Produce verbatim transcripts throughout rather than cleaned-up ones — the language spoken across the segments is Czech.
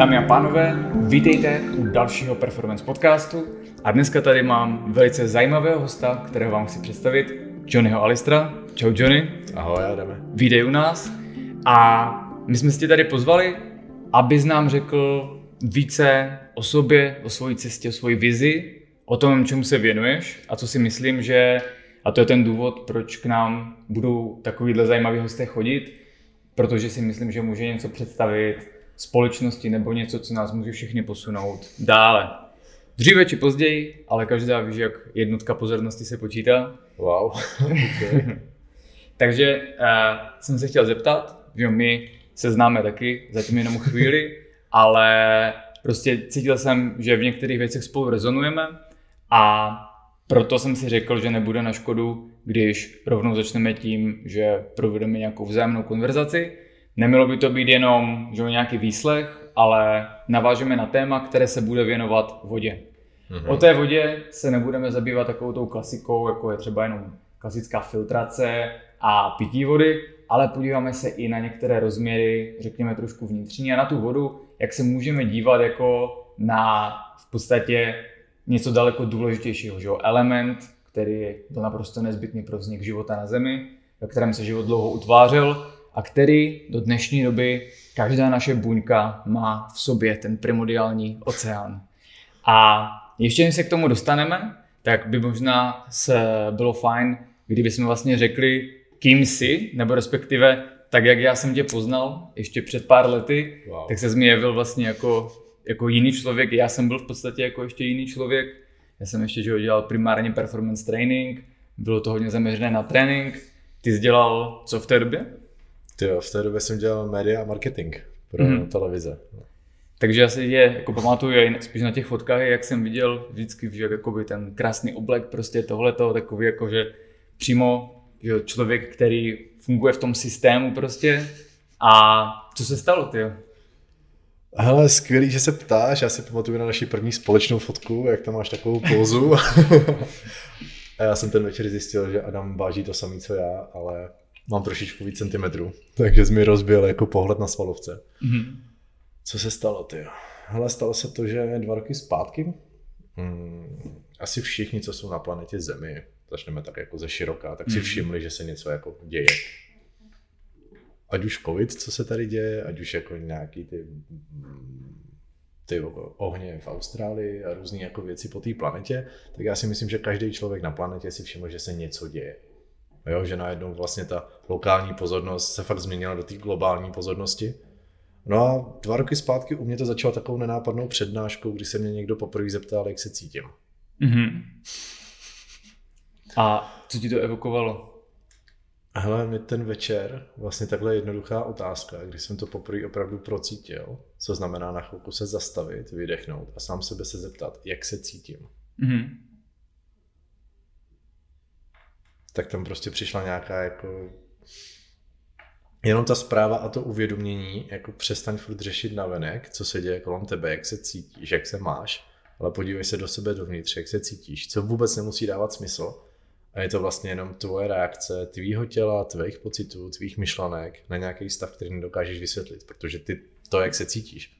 Dámy a pánové, vítejte u dalšího Performance podcastu a dneska tady mám velice zajímavého hosta, kterého vám chci představit, Johnnyho Alistra. Čau Johnny. Ahoj, Adame. Vítej u nás a my jsme si tě tady pozvali, abys nám řekl více o sobě, o svojí cestě, o svoji vizi, o tom, čemu se věnuješ a co si myslím, že, a to je ten důvod, proč k nám budou takovýhle zajímavý hosté chodit, protože si myslím, že může něco představit společnosti nebo něco, co nás může všechny posunout dále. Dříve či později, ale každá víš, jak jednotka pozornosti se počítá. Wow. Okay. Takže uh, jsem se chtěl zeptat, že my se známe taky, zatím jenom chvíli, ale prostě cítil jsem, že v některých věcech spolu rezonujeme a proto jsem si řekl, že nebude na škodu, když rovnou začneme tím, že provedeme nějakou vzájemnou konverzaci. Nemělo by to být jenom že nějaký výslech, ale navážeme na téma, které se bude věnovat vodě. Mm-hmm. O té vodě se nebudeme zabývat takovou tou klasikou, jako je třeba jenom klasická filtrace a pití vody, ale podíváme se i na některé rozměry, řekněme trošku vnitřní a na tu vodu, jak se můžeme dívat jako na v podstatě něco daleko důležitějšího, že jo? Element, který byl naprosto nezbytný pro vznik života na Zemi, ve kterém se život dlouho utvářel a který do dnešní doby každá naše buňka má v sobě, ten primordiální oceán. A ještě než se k tomu dostaneme, tak by možná bylo fajn, kdybychom vlastně řekli, kým jsi, nebo respektive tak, jak já jsem tě poznal ještě před pár lety, wow. Tak se mi jevil vlastně jako, jako jiný člověk. Já jsem byl v podstatě jako ještě jiný člověk. Já jsem ještě že dělal primárně performance training, bylo to hodně zaměřené na trénink. Ty jsi dělal co v té době? Jo, v té době jsem dělal média a marketing pro mm. televize. Takže já si je jako pamatuju spíš na těch fotkách, jak jsem viděl vždycky že ten krásný oblek, prostě tohleto, takový jakože přímo že člověk, který funguje v tom systému prostě. A co se stalo, tyjo? Hele, skvělý, že se ptáš, já si pamatuju na naši první společnou fotku, jak tam máš takovou pózu. A já jsem ten večer zjistil, že Adam váží to samý, co já, ale mám trošičku víc centimetrů, takže jsi mi rozbil jako pohled na svalovce. Mm-hmm. Co se stalo, ty? Hele, stalo se to, že dva roky zpátky, hmm, asi všichni, co jsou na planetě Zemi, začneme tak jako ze široká, tak mm-hmm. si všimli, že se něco jako děje. Ať už covid, co se tady děje, ať už jako nějaký ty, ty ohně v Austrálii a různý jako věci po té planetě, tak já si myslím, že každý člověk na planetě si všiml, že se něco děje. Jo, že najednou vlastně ta lokální pozornost se fakt změnila do té globální pozornosti. No a dva roky zpátky u mě to začalo takovou nenápadnou přednáškou, kdy se mě někdo poprvé zeptal, jak se cítím. Mm-hmm. A co ti to evokovalo? Hele, mě ten večer, vlastně takhle jednoduchá otázka, když jsem to poprvé opravdu procítil, co znamená na chvilku se zastavit, vydechnout a sám sebe se zeptat, jak se cítím. Mhm. Tak tam prostě přišla nějaká jako jenom ta zpráva a to uvědomění, jako přestaň furt řešit navenek, co se děje kolem tebe, jak se cítíš, jak se máš, ale podívej se do sebe dovnitř, jak se cítíš, co vůbec nemusí dávat smysl a je to vlastně jenom tvoje reakce, tvýho těla, tvých pocitů, tvých myšlenek na nějaký stav, který nedokážeš vysvětlit, protože ty to, jak se cítíš,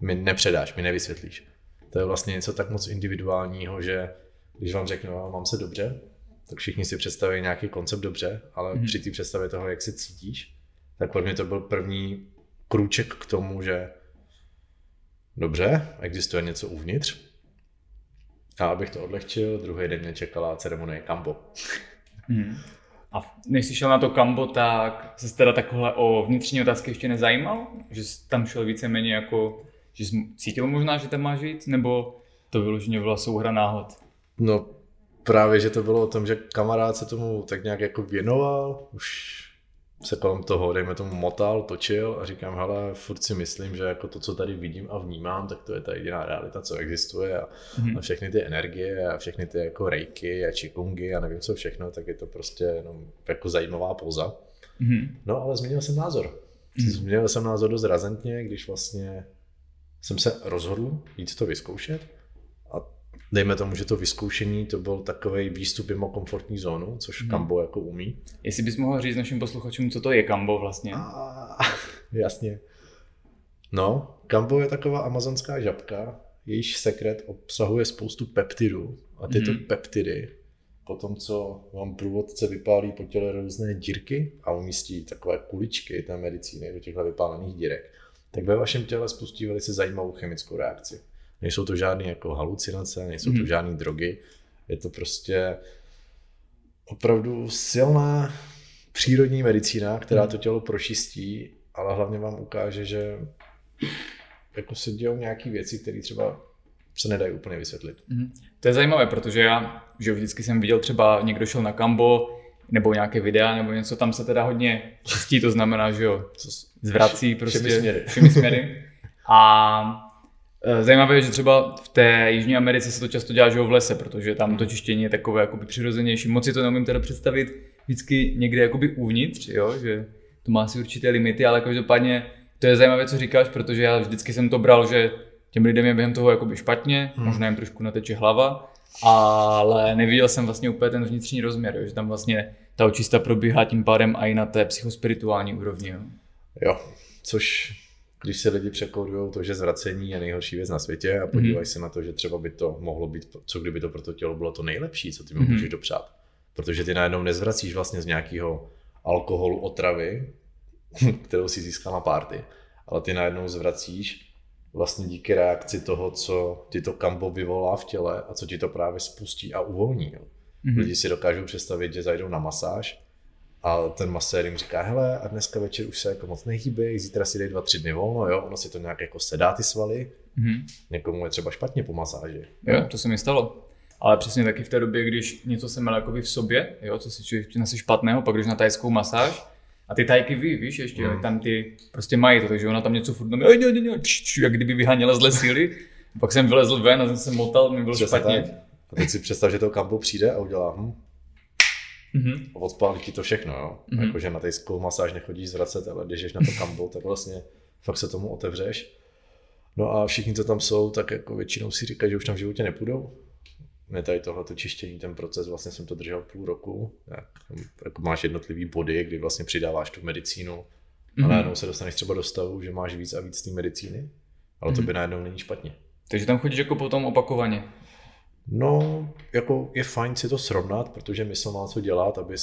mi nepředáš, mi nevysvětlíš. To je vlastně něco tak moc individuálního, že když vám řeknu, mám se dobře, tak všichni si představí nějaký koncept dobře, ale mm. při té představě toho, jak se cítíš, tak pro mě to byl první krůček k tomu, že dobře, existuje něco uvnitř. A abych to odlehčil, druhý den mě čekala ceremonie kambo. Mm. A než jsi šel na to kambo, tak jsi teda takhle o vnitřní otázky ještě nezajímal? Že jsi tam šel víceméně jako, že jsi cítil možná, že tam máš žít? Nebo to vyloženě byla souhra náhod? No. Právě, že to bylo o tom, že kamarád se tomu tak nějak jako věnoval, už se kolem toho, dejme tomu, motal, točil a říkám, hele, furt si myslím, že jako to, co tady vidím a vnímám, tak to je ta jediná realita, co existuje a, mm-hmm. a všechny ty energie a všechny ty jako reiki a qigongy a nevím co všechno, tak je to prostě jenom jako zajímavá póza. Mm-hmm. No ale změnil jsem názor. Mm-hmm. Změnil jsem názor dost razantně, když vlastně jsem se rozhodl jít to vyzkoušet. Dejme tomu, že to vyzkoušení, to byl takový výstup mimo komfortní zónu, což hmm. kambo jako umí. Jestli bys mohl říct našim posluchačům, co to je kambo vlastně? A, jasně. No, gumbo je taková amazonská žabka, jejíž sekret obsahuje spoustu peptidů. A tyto mm. peptidy, po tom, co vám průvodce vypálí po těle různé dírky a umístí takové kuličky té medicíny do těchto vypálených dírek, tak ve vašem těle spustí velice zajímavou chemickou reakci. Nejsou to žádné jako halucinace, nejsou mm. to žádné drogy. Je to prostě opravdu silná přírodní medicína, která to tělo pročistí, ale hlavně vám ukáže, že jako se dějou nějaké věci, které třeba se nedají úplně vysvětlit. Mm. To je zajímavé, protože já že vždycky jsem viděl třeba někdo šel na kambo, nebo nějaké videa, nebo něco, tam se teda hodně čistí, to znamená, že jo, zvrací prostě všemi směry. Všemi směry. A zajímavé je, že třeba v té Jižní Americe se to často dělá, že jo, v lese, protože tam to čištění je takové jakoby přirozenější. Moc si to neumím teda představit vždycky někde jakoby uvnitř, jo, že to má si určité limity, ale každopádně to je zajímavé, co říkáš, protože já vždycky jsem to bral, že těm lidem je během toho jakoby špatně, hmm. možná jim trošku nateče hlava, ale neviděl jsem vlastně úplně ten vnitřní rozměr, jo, že tam vlastně ta očista probíhá tím pádem a i na té psychospirituální úrovni. Jo, jo, což když se lidi překodují to, že zvracení je nejhorší věc na světě a podívají mm-hmm. se na to, že třeba by to mohlo být, co kdyby to pro to tělo bylo to nejlepší, co ty mm-hmm. můžeš dopřát. Protože ty najednou nezvracíš vlastně z nějakého alkoholu otravy, kterou si získal na party, ale ty najednou zvracíš vlastně díky reakci toho, co ti to kambo vyvolá v těle a co ti to právě spustí a uvolní. Mm-hmm. Lidi si dokážou představit, že zajdou na masáž, a ten masér jim říká, hele, a dneska večer už se jako moc nehýbej, zítra si dej dva, tři dny volno, jo, ono si to nějak jako sedá ty svaly, mm-hmm. někomu je třeba špatně po masáži. Jo, to se mi stalo. Ale přesně taky v té době, když něco jsem měl jakoby v sobě, jo, co si člověk nese špatného, pak jdeš na tajskou masáž a ty tajky ví, víš, ještě, mm. tam ty prostě mají to, takže ona tam něco furt domí, jak kdyby vyháněla zlé síly. Pak jsem vylezl ven a jsem se motal, mi bylo špatně. A teď si představ, že toho kampu přijde a udělá. Hm. Mm-hmm. Odpálí ti to všechno, jo. Mm-hmm. Jakože na tajskou masáž nechodíš zvracet, ale když jdeš na to kambo, tak vlastně fakt se tomu otevřeš. No a všichni, co tam jsou, tak jako většinou si říkají, že už tam v životě nepůjdou. Mě tady tohleto čištění, ten proces, vlastně jsem to držel půl roku. Tak, jako máš jednotlivý body, kdy vlastně přidáváš tu medicínu a najednou se dostaneš třeba do stavu, že máš víc a víc té medicíny, ale mm-hmm. to by najednou není špatně. Takže tam chodíš jako potom opakovaně? No, jako je fajn si to srovnat, protože mysl má co dělat, aby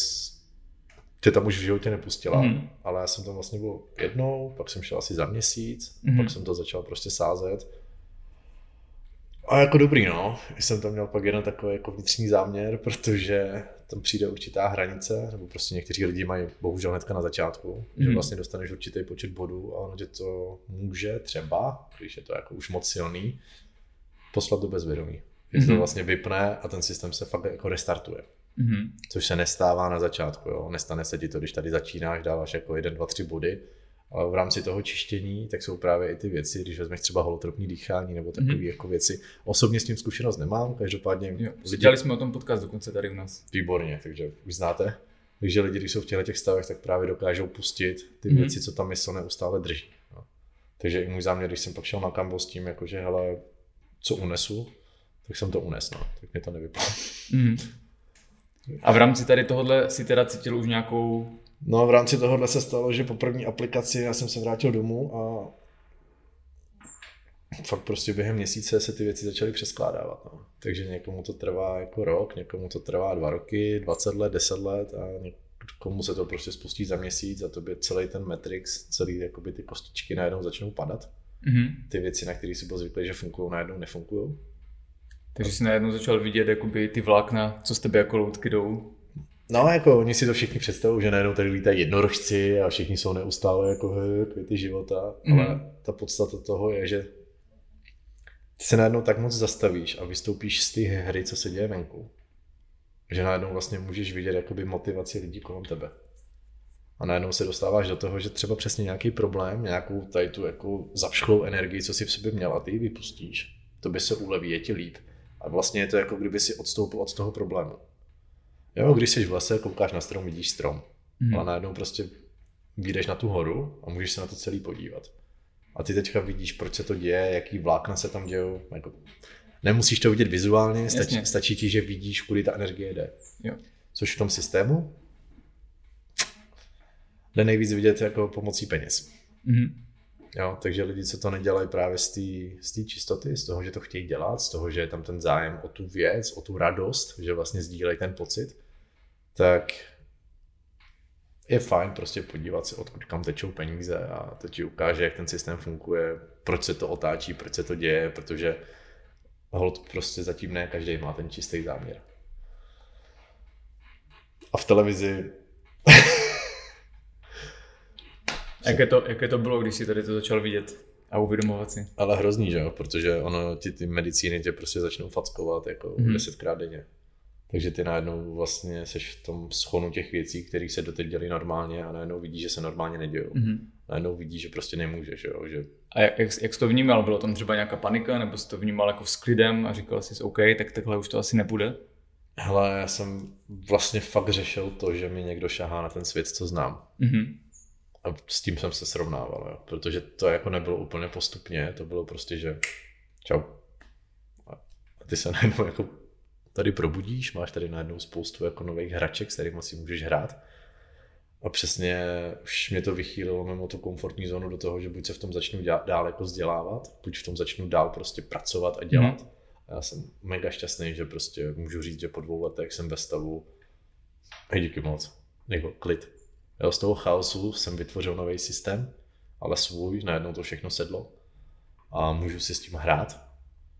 tě tam už v životě nepustila, mm. ale já jsem tam vlastně byl jednou, pak jsem šel asi za měsíc, mm. pak jsem to začal prostě sázet. A jako dobrý, no, jsem tam měl pak jeden takový jako vnitřní záměr, protože tam přijde určitá hranice, nebo prostě někteří lidi mají bohužel hnedka na začátku, mm. že vlastně dostaneš určitý počet bodů a ono tě to může třeba, když je to jako už moc silný, poslat do bezvědomí. Když to vlastně vypne a ten systém se fakt jako restartuje, mm-hmm. což se nestává na začátku, jo? Nestane se ti to, když tady začínáš, dáváš jako jeden, dva, tři body, ale v rámci toho čištění, tak jsou právě i ty věci, když vezmeš třeba holotropní dýchání nebo takové mm-hmm. jako věci. Osobně s tím zkušenost nemám, každopádně... Jo, lidi... Dělali jsme o tom podcast dokonce tady u nás. Výborně, takže už znáte, že lidi, když jsou v těchto stavech, tak právě dokážou pustit ty mm-hmm. věci, co tam mysl neustále drží. Jo? Takže i můj záměr, když jsem pak šel na kambo s tím, jakože, hele, co unesu, tak jsem to unesl, no. Tak mě to nevypadá. Mm. A v rámci tady tohohle si teda cítil už nějakou... No v rámci tohohle se stalo, že po první aplikaci já jsem se vrátil domů a fakt prostě během měsíce se ty věci začaly přeskládávat. No. Takže někomu to trvá jako rok, někomu to trvá dva roky, dvacet let, deset let a někomu se to prostě spustí za měsíc a tobě celý ten matrix, celý jakoby ty kostičky najednou začnou padat. Mm. Ty věci, na které si byl zvyklý, že funkují, najednou nefunkují. Takže jsi najednou začal vidět jakoby ty vlákna, co z tebe jako loutky jdou. No jako oni si to všichni představují, že najednou tady lítají jednorožci a všichni jsou neustále jako květy života, mm. ale ta podstata toho je, že ty se najednou tak moc zastavíš a vystoupíš z té hry, co se děje venku. Že najednou vlastně můžeš vidět jakoby motivaci lidí kolem tebe. A najednou se dostáváš do toho, že třeba přesně nějaký problém, nějakou tady tu jako zapšklou energii, co si v sobě měl a ty ji vypustíš, tobě se uleví, je ti líp. A vlastně je to jako kdyby si odstoupil od toho problému. Jo, když jsi v lese, koukáš na strom, vidíš strom. Mm. Ale najednou prostě vyjdeš na tu horu a můžeš se na to celý podívat. A ty teďka vidíš, proč se to děje, jaký vlákna se tam dějou. Jako, nemusíš to vidět vizuálně, stačí, stačí ti, že vidíš, kudy ta energie jde. Jo. Což v tom systému jde nejvíc vidět jako pomocí peněz. Mm. Jo, takže lidi, co to nedělají právě z té z té čistoty, z toho, že to chtějí dělat, z toho, že je tam ten zájem o tu věc, o tu radost, že vlastně sdílejí ten pocit, tak je fajn prostě podívat se, odkud kam tečou peníze, a to ti ukáže, jak ten systém funguje, proč se to otáčí, proč se to děje, protože holt prostě zatím ne každý má ten čistý záměr. A v televizi... Jaké to, jaké to bylo, když jsi tady to začal vidět a uvědomovat si? Ale hrozný, že jo, protože ono, ty, ty medicíny tě prostě začnou fackovat jako desetkrát mm. denně. Takže ty najednou vlastně seš v tom schonu těch věcí, kterých se doteď dělí normálně, a najednou vidíš, že se normálně nedějou. Mm-hmm. Najednou vidíš, že prostě nemůžeš, jo. Že... A jak, jak jsi to vnímal? Bylo tam třeba nějaká panika, nebo jsi to vnímal jako s klidem a říkal jsi OK, tak takhle už to asi nebude? Hele, já jsem vlastně fakt řešil to, že mi někdo šahá na ten svět, co znám. Mm-hmm. A s tím jsem se srovnával, jo? Protože to jako nebylo úplně postupně, to bylo prostě, že čau. A ty se najednou jako tady probudíš, máš tady najednou spoustu jako nových hraček, s kterými si můžeš hrát. A přesně už mě to vychýlilo mimo tu komfortní zónu do toho, že buď se v tom začnu dělat, dál jako vzdělávat, buď v tom začnu dál prostě pracovat a dělat. Mm. A já jsem mega šťastný, že prostě můžu říct, že po dvou letech jsem ve stavu, hej, díky moc, jako klid. Jo, z toho chaosu jsem vytvořil nový systém, ale svůj, najednou to všechno sedlo a můžu si s tím hrát,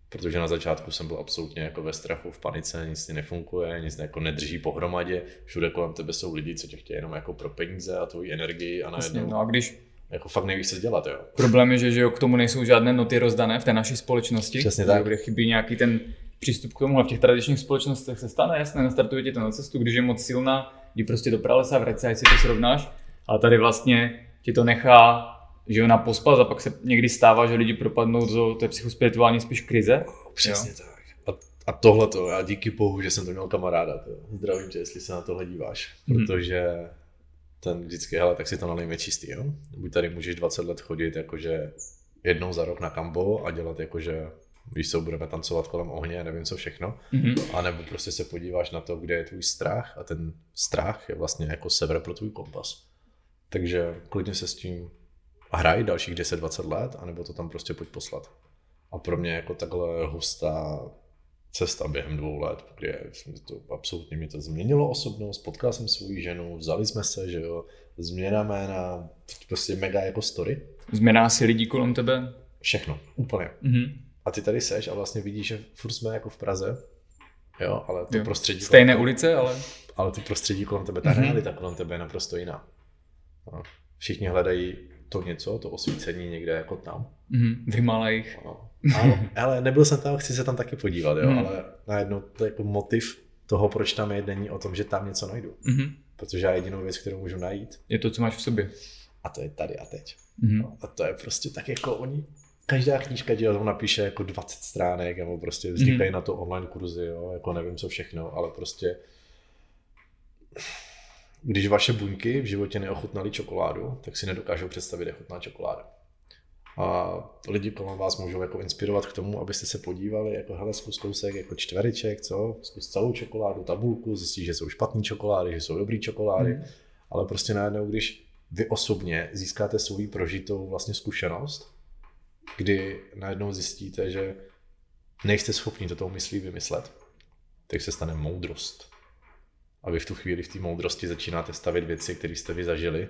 protože na začátku jsem byl absolutně jako ve strachu, v panice, nic ti nefunguje, nic jako nedrží pohromadě, všude kolem tebe jsou lidi, co tě chtějí jenom jako pro peníze a tvoji energii a najednou... Jasně, no a když... Jako fakt nevíš, co dělat, jo. Problém je, že, že jo, k tomu nejsou žádné noty rozdané v té naší společnosti. Přesně tak. Kde chybí nějaký ten přístup k tomu, a v těch tradičních společnostech se stane, jasné, nastartuje tě to na cestu, když je moc silná, kdy prostě do pralesa vrať se, až si to srovnáš, ale tady vlastně ti to nechá, že jo, na pospas, a pak se někdy stává, že lidi propadnou do té psychospirituální spíš krize. Přesně, jo? Tak. A, a tohle to, já díky bohu, že jsem to měl kamaráda, to. Zdravím tě, jestli se na tohle díváš, hmm. protože ten vždycky, hele, tak si to nalijme čistý, jo? Buď tady můžeš dvacet let chodit jakože jednou za rok na kambo a dělat jakože, víš co, budeme tancovat kolem ohně, nevím co všechno, mm-hmm. anebo prostě se podíváš na to, kde je tvůj strach, a ten strach je vlastně jako sever pro tvůj kompas. Takže klidně se s tím hraj dalších deset dvacet let, anebo to tam prostě pojď poslat. A pro mě jako takhle hustá cesta během dvou let, kde to absolutně mě to změnilo osobnost, potkal jsem svou ženu, vzali jsme se, že jo, změna jména, prostě mega jako story. Změná si lidí kolem tebe? Všechno, úplně. Mm-hmm. A ty tady seš a vlastně vidíš, že furt jsme jako v Praze, jo, ale to jo. Prostředí... Stejné kolem, ulice, ale... Ale to prostředí kolem tebe, ta mm-hmm. realita kolem tebe je naprosto jiná. A všichni hledají to něco, to osvícení někde jako tam. Mm-hmm. V Himalajích. Ale, ale nebyl jsem tam, chci se tam taky podívat, jo, mm. ale najednou to je jako motiv toho, proč tam je, není o tom, že tam něco najdu. Mm-hmm. Protože já jedinou věc, kterou můžu najít, je to, co máš v sobě. A to je tady a teď. Mm-hmm. No, a to je prostě tak jako oni, každá knížka ti o tom napíše jako dvacet stránek, nebo prostě vznikají mm-hmm. na to online kurzy, jo, jako nevím co všechno, ale prostě když vaše buňky v životě neochutnaly čokoládu, tak si nedokážou představit, jak chutná čokoláda. A lidi kolem vás můžou jako inspirovat k tomu, abyste se podívali, jako hele, zkus kousek, jako čtvereček, co? Zkus celou čokoládu, tabulku, zjistíš, že jsou špatný čokolády, že jsou dobrý čokolády, mm. ale prostě najednou, když vy osobně získáte svou prožitou vlastně zkušenost, kdy najednou zjistíte, že nejste schopni to tou myslí vymyslet, tak se stane moudrost. A vy v tu chvíli v té moudrosti začínáte stavět věci, které jste vy zažili.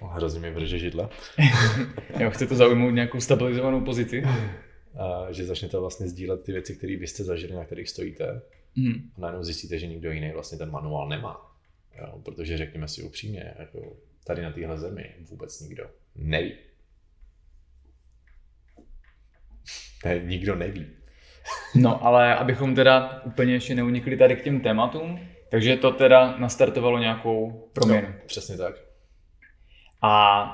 Oh, hrozně mi vrže židla. Jo, chce to zaujmout nějakou stabilizovanou pozici. A že začnete vlastně sdílet ty věci, které vy jste zažili, na kterých stojíte. Mm. A najednou zjistíte, že nikdo jiný vlastně ten manuál nemá. Jo, protože řekněme si upřímně, jako tady na téhle zemi vůbec nikdo neví. Ne, nikdo neví. No, ale abychom teda úplně ještě neunikli tady k těm tématům, takže to teda nastartovalo nějakou proměnu. No, přesně tak. A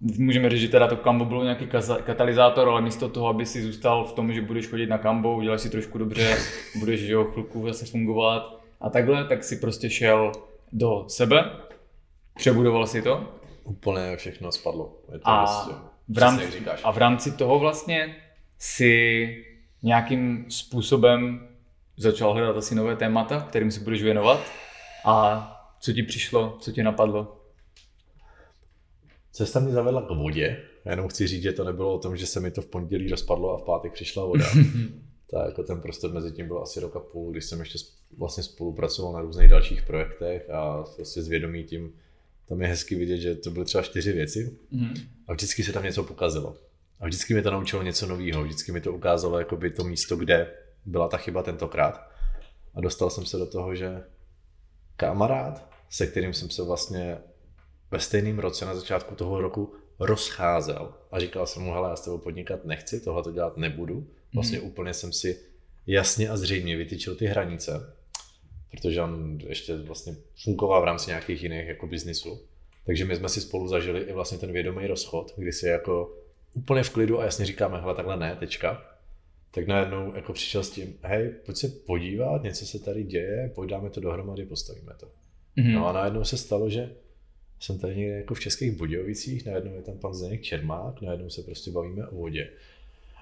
můžeme říct, že teda to kambo bylo nějaký katalyzátor, ale místo toho, aby si zůstal v tom, že budeš chodit na kambo, uděláš si trošku dobře, budeš, že jo, chvilku zase fungovat a takhle, tak si prostě šel do sebe, přebudoval si to. Úplně všechno spadlo. Je to a, vlastně, v rámci, jak říkáš. A v rámci toho vlastně si nějakým způsobem začal hledat asi nové témata, kterým se budeš věnovat, a co ti přišlo, co ti napadlo? Cesta mě zavedla k vodě. Já jenom chci říct, že to nebylo o tom, že se mi to v pondělí rozpadlo a v pátek přišla voda. Tak jako ten prostor mezi tím byl asi rok a půl, když jsem ještě vlastně spolupracoval na různých dalších projektech a vlastně zvědomí tím, tam je hezky vidět, že to byly třeba čtyři věci a vždycky se tam něco pokazilo. A vždycky mi to naučilo něco nového, vždycky mi to ukázalo jakoby to místo, kde byla ta chyba tentokrát. A dostal jsem se do toho, že kamarád, se kterým jsem se vlastně ve stejném roce na začátku toho roku rozcházel a říkal jsem mu, hele, já s tebou podnikat nechci, tohle to dělat nebudu. Vlastně hmm. úplně jsem si jasně a zřejmě vytyčil ty hranice, protože on ještě vlastně fungoval v rámci nějakých jiných jako biznisů. Takže my jsme si spolu zažili i vlastně ten vědomý rozchod, kdy si jako úplně v klidu a jasně říkáme, hele, takhle ne, tečka. Tak najednou jako přišel s tím, hej, pojď se podívat, něco se tady děje, pojď dáme to dohromady, postavíme to. Hmm. No a najednou se stalo, že jsem tady někde jako v Českých Budějovicích, najednou je tam pan Zdeněk Čermák, najednou se prostě bavíme o vodě.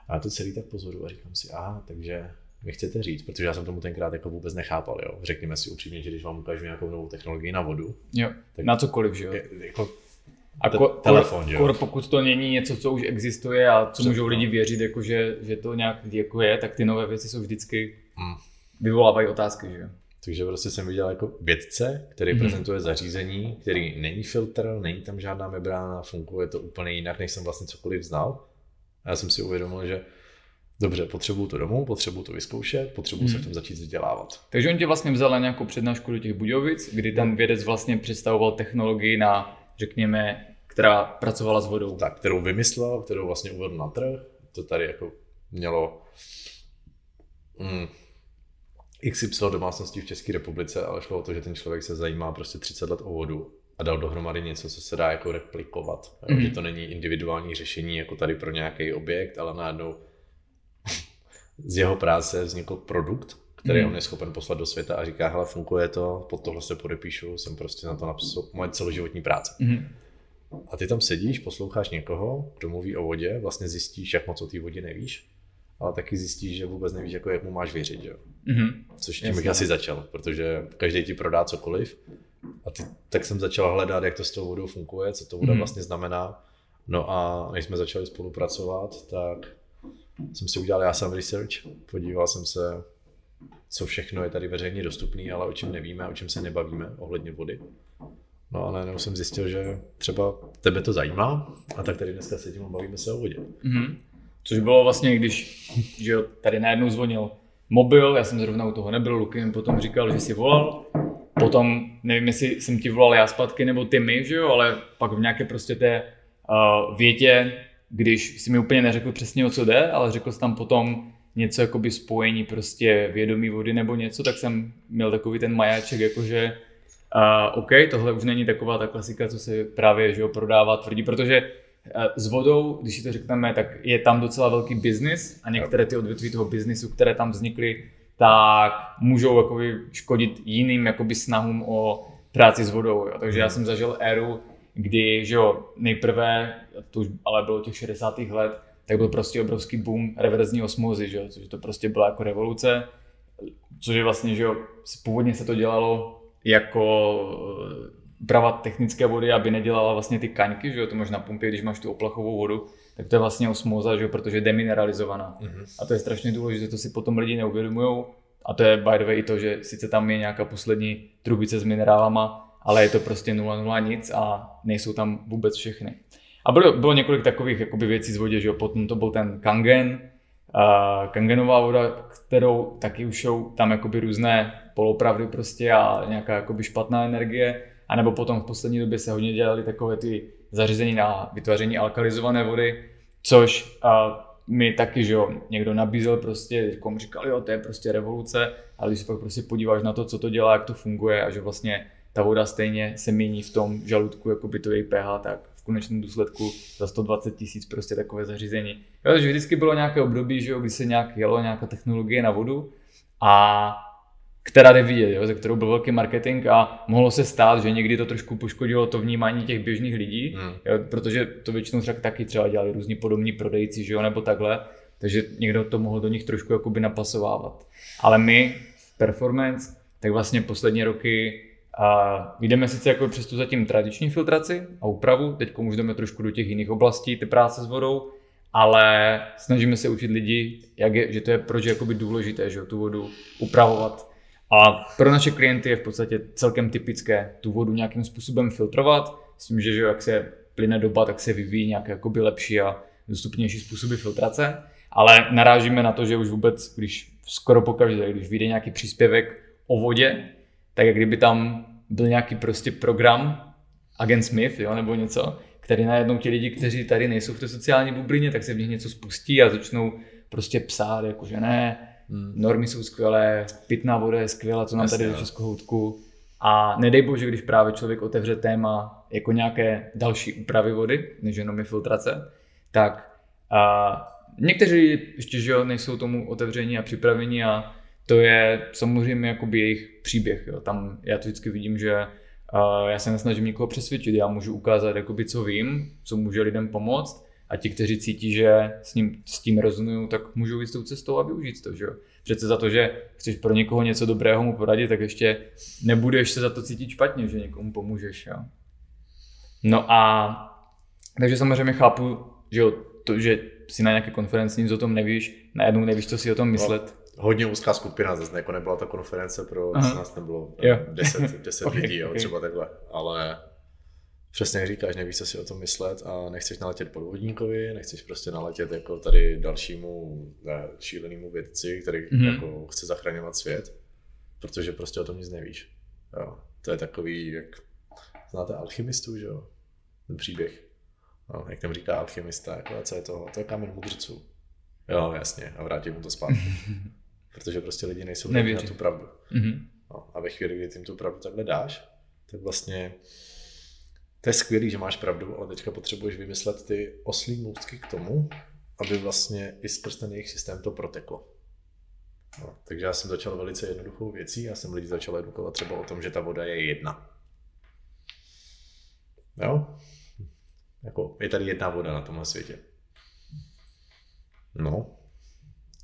A já to celý tak pozoru a říkám si, aha, takže mi chcete říct, protože já jsem tomu tenkrát jako vůbec nechápal, jo. Řekněme si upřímně, že když vám ukážu nějakou novou technologii na vodu. Jo, na cokoliv, že jo. Jako a ko, te- telefon, kor, jo. Kor, pokud to není něco, co už existuje a co Přesná. Můžou lidi věřit, jako že, že to nějak jako je, tak ty nové věci jsou vždycky, hmm. vyvolávají otázky, že jo. Takže prostě jsem viděl jako vědce, který mm-hmm. prezentuje zařízení, který není filtr, není tam žádná membrána, funguje to úplně jinak, než jsem vlastně cokoliv znal. A já jsem si uvědomil, že dobře, potřebuju to domů, potřebuju to vyzkoušet, potřebuju mm-hmm. se v tom začít vzdělávat. Takže on tě vlastně vzal na nějakou přednášku do těch Budějovic, kdy ten vědec vlastně představoval technologii na, řekněme, která pracovala s vodou. Tak, kterou vymyslel, kterou vlastně uvedl na trh. To tady jako mělo... Mm. iks ypsilon domácností v České republice, ale šlo o to, že ten člověk se zajímá prostě třicet let o vodu a dal dohromady něco, co se dá jako replikovat. Mm. Že to není individuální řešení jako tady pro nějaký objekt, ale najednou z jeho práce vznikl produkt, který mm. on je schopen poslat do světa a říká, hele, funguje to, pod tohle se podepíšu, jsem prostě na to napsal moje celoživotní práce. Mm. A ty tam sedíš, posloucháš někoho, kdo mluví o vodě, vlastně zjistíš, jak moc o té vodě nevíš, ale taky zjistíš, že vůbec nevíš, jako jak mu máš věřit, jo. Mm-hmm. Což tím bych asi začal, protože každý ti prodá cokoliv. A ty, tak jsem začal hledat, jak to s tou vodou funguje, co to voda mm-hmm. vlastně znamená. No a než jsme začali spolupracovat, tak jsem si udělal já sám research. Podíval jsem se, co všechno je tady veřejně dostupné, ale o čem nevíme, o čem se nebavíme ohledně vody. No a najednou jsem zjistil, že třeba tebe to zajímá, a tak tady dneska sedím a bavíme se o vodě. Mm-hmm. Což bylo vlastně, když že jo, tady najednou zvonil mobil, já jsem zrovna u toho nebyl, Luky mi potom říkal, že jsi volal, potom nevím, jestli jsem ti volal já zpátky nebo ty mi, že jo, ale pak v nějaké prostě té uh, větě, když jsi mi úplně neřekl přesně, o co jde, ale řekl jsi tam potom něco jakoby spojení prostě vědomí vody nebo něco, tak jsem měl takový ten majáček, jakože uh, OK, tohle už není taková ta klasika, co se právě, že jo, prodává tvrdí, protože s vodou, když si to řekneme, tak je tam docela velký biznis a některé ty odvětví toho biznisu, které tam vznikly, tak můžou jakoby škodit jiným jakoby snahům o práci s vodou. Jo. Takže já jsem zažil éru, kdy že jo, nejprve, to už ale bylo těch šedesátých let, tak byl prostě obrovský boom reverzní osmózy, že jo, což to prostě byla jako revoluce, což je vlastně, že jo, původně se to dělalo jako úprava technické vody, aby nedělala vlastně ty kaňky, že jo, to máš na pumpě, když máš tu oplachovou vodu, tak to je vlastně osmóza, že jo, protože je demineralizovaná. Mm-hmm. A to je strašně důležité, to si potom lidi neuvědomujou. A to je by the way i to, že sice tam je nějaká poslední trubice s minerálama, ale je to prostě nula nula nic a nejsou tam vůbec všechny. A bylo, bylo několik takových jakoby věcí z vodě, že jo, potom to byl ten kangen, uh, kangenová voda, kterou taky už jsou tam jakoby různé polopravdy prostě a nějaká jakoby špatná energie. A nebo potom v poslední době se hodně dělaly takové ty zařízení na vytváření alkalizované vody, což mi taky, že jo, někdo nabízel prostě, komu říkal, jo, to je prostě revoluce, ale když se pak prostě podíváš na to, co to dělá, jak to funguje a že vlastně ta voda stejně se mění v tom žaludku, jako by to její pH, tak v konečném důsledku za sto dvacet tisíc prostě takové zařízení. Jo, takže vždycky bylo nějaké období, že jo, kdy se nějak jelo nějaká technologie na vodu a která jde vidět, jo, ze kterou byl velký marketing a mohlo se stát, že někdy to trošku poškodilo to vnímání těch běžných lidí, hmm. jo, protože to většinou třeba taky třeba dělali různí podobní prodejci, že jo, nebo takhle, takže někdo to mohl do nich trošku jakoby napasovávat. Ale my v performance, tak vlastně poslední roky A jdeme sice jako přes tu zatím tradiční filtraci a úpravu, teď už jdeme trošku do těch jiných oblastí, ty práce s vodou, ale snažíme se učit lidi, jak je, že to je proč je důležité, že tu vodu upravovat. A pro naše klienty je v podstatě celkem typické tu vodu nějakým způsobem filtrovat, s tím, že, že jak se plyne doba, tak se vyvíjí nějaké lepší a dostupnější způsoby filtrace. Ale narážíme na to, že už vůbec, když skoro pokaždé, když vyjde nějaký příspěvek o vodě, tak jak kdyby tam byl nějaký prostě program, agent Smith, jo, nebo něco, který najednou ti lidi, kteří tady nejsou v té sociální bublině, tak se v nich něco spustí a začnou prostě psát, jakože ne, normy jsou skvělé, pitná voda je skvělá, co nám tady do Českou houtku. A nedej bože, když právě člověk otevře téma jako nějaké další úpravy vody, než jenom je filtrace, tak a někteří ještě že jo, nejsou tomu otevření a připravení a to je samozřejmě jakoby jejich příběh. Jo. Tam já to vždycky vidím, že uh, já se nesnažím nikoho přesvědčit, já můžu ukázat, jakoby, co vím, co může lidem pomoct a ti, kteří cítí, že s, ním, s tím rezonují, tak můžou jít s tou cestou a využít to. Že jo. Přece za to, že chceš pro někoho něco dobrého mu poradit, tak ještě nebudeš se za to cítit špatně, že někomu pomůžeš. Jo. No a takže samozřejmě chápu, že jo, to, že si na nějaké konferenci nic o tom nevíš, najednou nevíš, co si o tom myslet. No, hodně úzká skupina, zase jako nebyla ta konference, pro nás nebylo deset okay, lidí, jo, okay. Třeba takhle, ale přesně jak říkáš, nevíš, co si o tom myslet a nechceš naletět podvodníkovi, nechceš prostě naletět jako tady dalšímu ne, šílenému vědci, který mm-hmm. jako chce zachraňovat svět, protože prostě o tom nic nevíš. Jo, to je takový, jak znáte alchymistů, že jo, ten příběh. No, jak tam říká alchymista, jako, co je to? To je kámen mudrců. Jo, jasně, a vrátím mu to zpátky. Protože prostě lidi nejsou na tu pravdu. Mm-hmm. No, a ve chvíli, kdy ty jim tu pravdu takhle dáš, tak vlastně to je skvělý, že máš pravdu, ale teďka potřebuješ vymyslet ty oslí můstky k tomu, aby vlastně i skrz ten jejich systém to proteklo. No, takže já jsem začal velice jednoduchou věcí, já jsem lidi začal edukovat třeba o tom, že ta voda je jedna. Jo? Jako, je tady jedna voda na tomhle světě. No.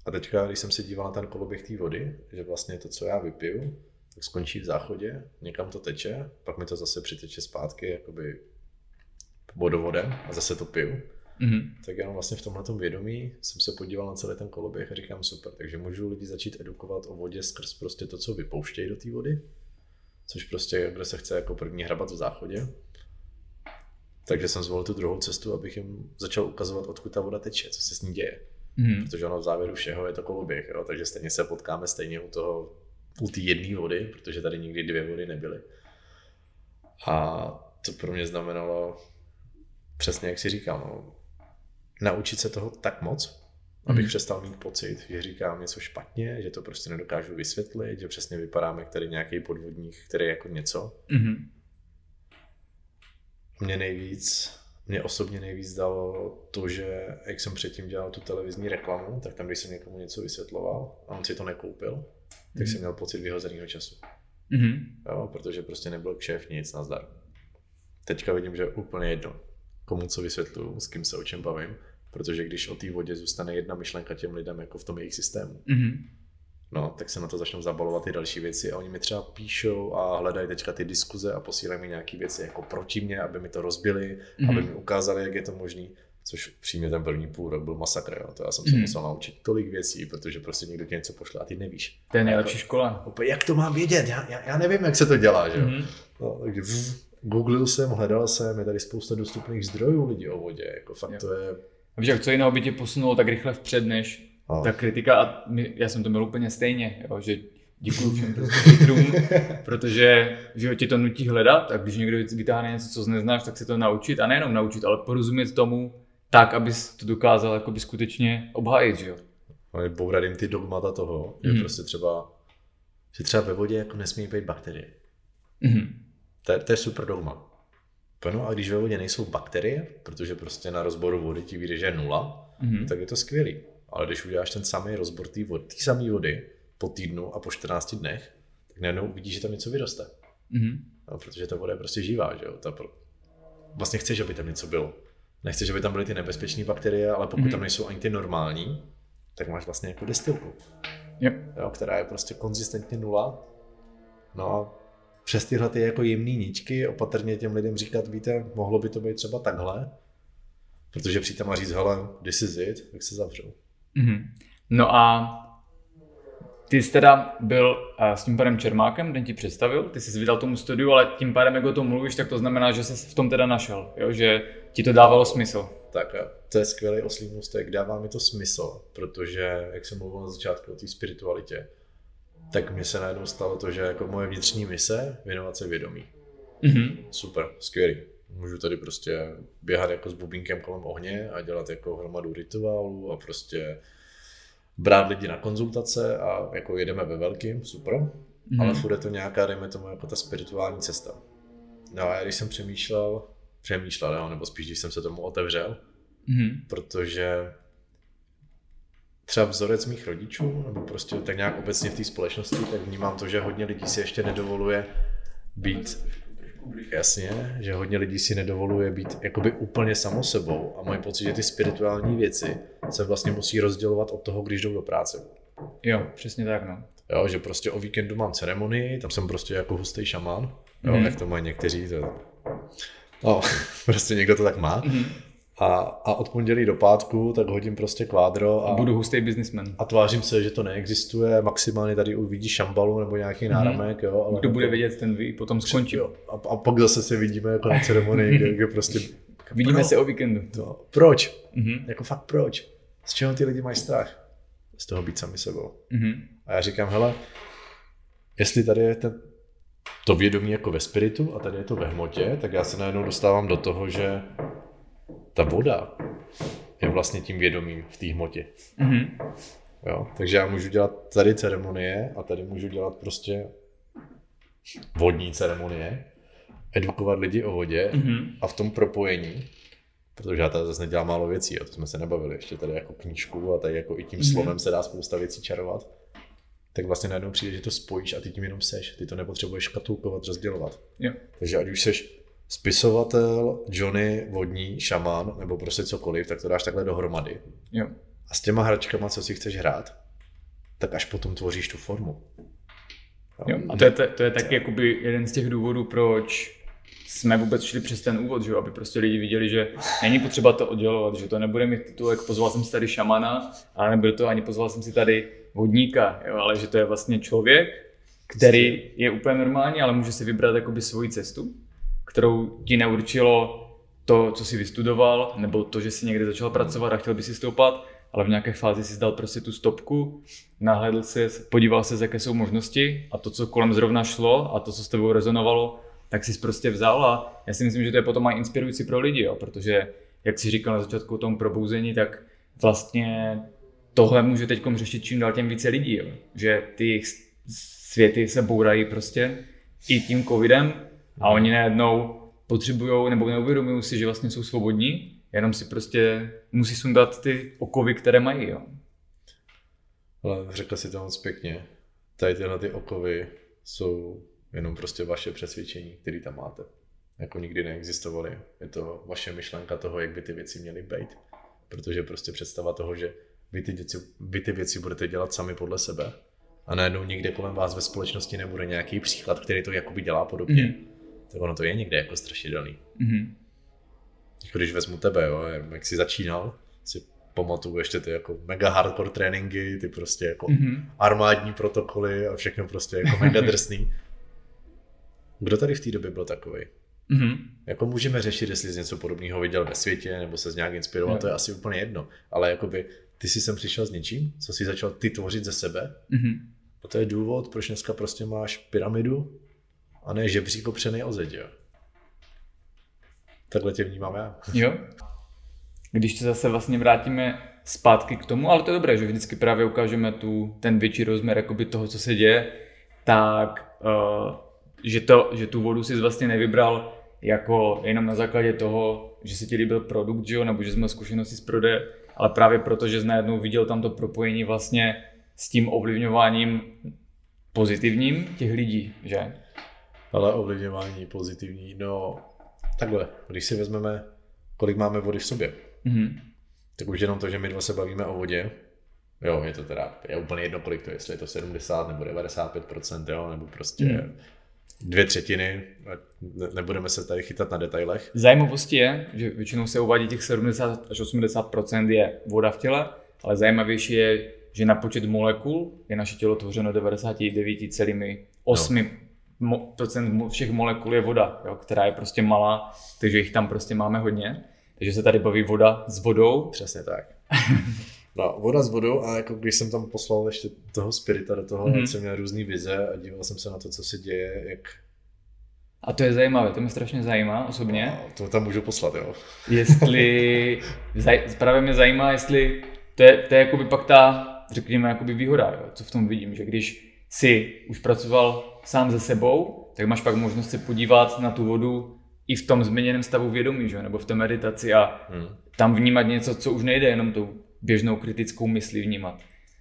A teďka, když jsem se díval na ten koloběh té vody, že vlastně to, co já vypiju, tak skončí v záchodě, někam to teče, pak mi to zase přiteče zpátky jakoby vodovodem a zase to piju. Mm-hmm. Tak jenom vlastně v tomhletom vědomí jsem se podíval na celý ten koloběh a říkám super, takže můžu lidi začít edukovat o vodě skrz prostě to, co vypouštějí do té vody, což prostě, kdo se chce jako první hrabat v záchodě. Takže jsem zvolil tu druhou cestu, abych jim začal ukazovat, odkud ta voda teče, co se s ní děje. Mm. Protože ono v závěru všeho je to koloběh, jo? Takže stejně se potkáme stejně u toho, u té jedné vody, protože tady nikdy dvě vody nebyly. A to pro mě znamenalo, přesně jak si říkám, no, naučit se toho tak moc, abych mm. přestal mít pocit, že říkám něco špatně, že to prostě nedokážu vysvětlit, že přesně vypadám jak tady nějaký podvodník, který jako něco. Mm. Mě nejvíc, mě osobně nejvíc dalo to, že jak jsem předtím dělal tu televizní reklamu, tak tam, když jsem někomu něco vysvětloval a on si to nekoupil, tak mm. jsem měl pocit vyhozeného času. Mm. Jo, protože prostě nebyl kšef, nic, nazdar. Teďka vidím, že je úplně jedno, komu co vysvětluju, s kým se o čem bavím, protože když o té vodě zůstane jedna myšlenka těm lidem jako v tom jejich systému, mm. no, tak se na to začnou zabalovat i další věci a oni mi třeba píšou a hledají teďka ty diskuze a posílají mi nějaké věci jako proti mě, aby mi to rozbili, mm-hmm. aby mi ukázali, jak je to možný, což přímě ten první půl rok byl masakr, jo. To já jsem mm-hmm. se musel naučit tolik věcí, protože prostě někdo ti něco pošle a ty nevíš. To je nejlepší jako, škola. Opět, jak to mám vědět? Já, já, já nevím, jak se to dělá, že jo. Mm-hmm. No, takže vz, googlil jsem, hledal jsem, je tady spousta dostupných zdrojů lidí o vodě, jako fakt jo. To je... A víš, jak co jiného by tě posunulo tak rychle vpřed, než... Ta kritika, a my, já jsem to měl úplně stejně, jo, že děkuju všem chytrům, protože v životě to nutí hledat a když někdo vytáhne něco, co neznáš, tak se to naučit a nejenom naučit, ale porozumět tomu tak, abys to dokázal jakoby skutečně obhájit, že jo. Ale bourat jim ty dogmata toho, že mm. prostě třeba, že třeba ve vodě jako nesmí být bakterie. Mm. To, to je super dogma. No a když ve vodě nejsou bakterie, protože prostě na rozboru vody ti vyjde, že je nula, mm. tak je to skvělý. Ale když uděláš ten samý rozbor té samé vody po týdnu a po čtrnácti dnech, tak najednou uvidíš, že tam něco vyroste. Mm-hmm. No, protože ta voda je prostě živá, že jo? Ta pro... Vlastně chceš, aby tam něco bylo. Nechceš, aby tam byly ty nebezpečné bakterie, ale pokud mm-hmm. tam nejsou ani ty normální, tak máš vlastně jako destilku, yep. jo, která je prostě konzistentně nula. No a přes tyhle ty jako jemný ničky opatrně těm lidem říkat, víte, mohlo by to být třeba takhle, protože přijít tam a říct, hele, this is it, tak se zavřou. Mm-hmm. No a ty jsi teda byl s tím panem Čermákem, ten ti představil, ty jsi vydal tomu studiu, ale tím pádem, jak o tom mluvíš, tak to znamená, že jsi v tom teda našel, jo? Že ti to dávalo smysl. Tak to je skvělý oslí můstek, dává mi to smysl, protože jak jsem mluvil na začátku o té spiritualitě, tak mně se najednou stalo to, že jako moje vnitřní mise věnovat se vědomí. Mm-hmm. Super, skvělý. Můžu tady prostě běhat jako s bubínkem kolem ohně a dělat jako hromadu rituálů a prostě brát lidi na konzultace a jako jedeme ve velkým, super, mm-hmm. ale furt je to nějaká, dejme tomu, jako ta spirituální cesta. No a já když jsem přemýšlel, přemýšlel, jo, nebo spíš když jsem se tomu otevřel, mm-hmm. protože třeba vzorec mých rodičů, nebo prostě tak nějak obecně v té společnosti, tak vnímám to, že hodně lidí si ještě nedovoluje být, jasně, že hodně lidí si nedovoluje být jakoby úplně samo sebou a mají pocit, že ty spirituální věci se vlastně musí rozdělovat od toho, když jdou do práce. Jo, přesně tak, no. Jo, že prostě o víkendu mám ceremonii, tam jsem prostě jako hustý šamán, jo, mm-hmm. jak to mají někteří, to... no, prostě někdo to tak má. Mm-hmm. A, a od pondělí do pátku tak hodím prostě kvádro a budu hustý biznismen. A tvářím se, že to neexistuje, maximálně tady uvidíš šambalu nebo nějaký náramek, jo, ale kdo bude vidět, ten ví, potom skončí. Jo, a, a pak zase se vidíme jako na ceremonii, kde, kde prostě vidíme pro, se o víkendu. To, proč? Mm-hmm. Jako fakt proč? Z čeho ty lidi mají strach? Z toho být sami sebou. Mm-hmm. A já říkám, hele, jestli tady je ten, to vědomí jako ve spiritu a tady je to ve hmotě, tak já se najednou dostávám do toho, že ta voda je vlastně tím vědomím v té hmotě. Mm-hmm. Jo, takže já můžu dělat tady ceremonie a tady můžu dělat prostě vodní ceremonie, edukovat lidi o vodě mm-hmm. a v tom propojení, protože já tady zase nedělám málo věcí, a to jsme se nebavili, ještě tady jako knížku a tady jako i tím mm-hmm. slovem se dá spousta věcí čarovat, tak vlastně najednou přijde, že to spojíš a ty tím jenom seš, ty to nepotřebuješ škatulkovat, rozdělovat. Yeah. Takže ať už seš spisovatel, Johnny, vodní, šamán, nebo prostě cokoliv, tak to dáš takhle dohromady. Jo. A s těma hračkama, co si chceš hrát, tak až potom tvoříš tu formu. Jo. A to je, to, to je taky jakoby jeden z těch důvodů, proč jsme vůbec šli přes ten úvod, že? Aby prostě lidi viděli, že není potřeba to oddělovat, že to nebude mít titul, jak pozval jsem si tady šamana, ale nebude to ani pozval jsem si tady vodníka, jo? Ale že to je vlastně člověk, který je úplně normální, ale může si vybrat jakoby svoji cestu, kterou ti neurčilo to, co jsi vystudoval, nebo to, že jsi někde začal pracovat a chtěl by si stoupat, ale v nějaké fázi jsi dal prostě tu stopku, nahlédl se, podíval se, jaké jsou možnosti a to, co kolem zrovna šlo a to, co s tebou rezonovalo, tak jsi prostě vzal a já si myslím, že to je potom i inspirující pro lidi, jo? Protože jak jsi říkal na začátku o tom probouzení, tak vlastně tohle může teďkom řešit čím dál těm více lidí, jo? Že ty jejich světy se bourají prostě i tím covidem, a oni najednou potřebují nebo neuvědomují si, že vlastně jsou svobodní, jenom si prostě musí sundat ty okovy, které mají. Jo. Ale řekl si to moc pěkně. Tady tyhle ty okovy jsou jenom prostě vaše přesvědčení, které tam máte. Jako nikdy neexistovaly. Je to vaše myšlenka toho, jak by ty věci měly být. Protože prostě představa toho, že vy ty, děci, vy ty věci budete dělat sami podle sebe a najednou nikde kolem vás ve společnosti nebude nějaký příklad, který to jakoby dělá podobně. Mm. Tak ono to je někde jako strašidelný. Mm-hmm. Když vezmu tebe, jo, jak jsi začínal, si pamatuju ještě ty jako mega hardcore tréninky, ty prostě jako mm-hmm. armádní protokoly a všechno prostě jako mega drsný. Kdo tady v té době byl takovej? Mm-hmm. Jako můžeme řešit, jestli jsi něco podobného viděl ve světě, nebo se z nějak inspiroval, mm-hmm. to je asi úplně jedno. Ale jakoby ty jsi sem přišel s něčím, co jsi začal ty tvořit ze sebe. Mm-hmm. A to je důvod, proč dneska prostě máš pyramidu, a ne žebřík opřený o zeď, jo. Takhle tě vnímám já. Jo. Když se zase vlastně vrátíme zpátky k tomu, ale to je dobré, že vždycky právě ukážeme tu, ten větší rozměr jakoby toho, co se děje, tak, uh, že, to, že tu vodu jsi vlastně nevybral jako jenom na základě toho, že se ti líbil produkt, jo, nebo že jsi měl zkušenosti z prodeje, ale právě proto, že jsi najednou viděl tam to propojení vlastně s tím ovlivňováním pozitivním těch lidí, že? Ale ovlivňování pozitivní, no takhle, když si vezmeme, kolik máme vody v sobě, mm-hmm. tak už jenom to, že my dva se bavíme o vodě, jo, je to teda, je úplně jedno, kolik to je, jestli je to sedmdesát nebo devadesát pět procent, jo, nebo prostě mm. dvě třetiny, nebudeme se tady chytat na detailech. Zajímavostí je, že většinou se uvádí těch sedmdesát až osmdesát procent je voda v těle, ale zajímavější je, že na počet molekul je naše tělo tvořeno devadesát devět celá osm procent no. mo- všech molekul je voda, jo, která je prostě malá, takže jich tam prostě máme hodně. Takže se tady baví voda s vodou. Přesně tak. No, voda s vodou, a jako když jsem tam poslal ještě toho spirita do toho, mm-hmm. jsem měl různý vize a díval jsem se na to, co se děje, jak... A to je zajímavé, to mě strašně zajímá osobně. No, to tam můžu poslat, jo. Jestli... Zaj... Právě mě zajímá, jestli... To je, to je jakoby pak ta, řekněme, jakoby výhoda, jo, co v tom vidím, že když jsi už pracoval sám se sebou, tak máš pak možnost se podívat na tu vodu i v tom změněném stavu vědomí, že? Nebo v té meditaci a hmm. tam vnímat něco, co už nejde jenom tou běžnou kritickou myslí vnímat.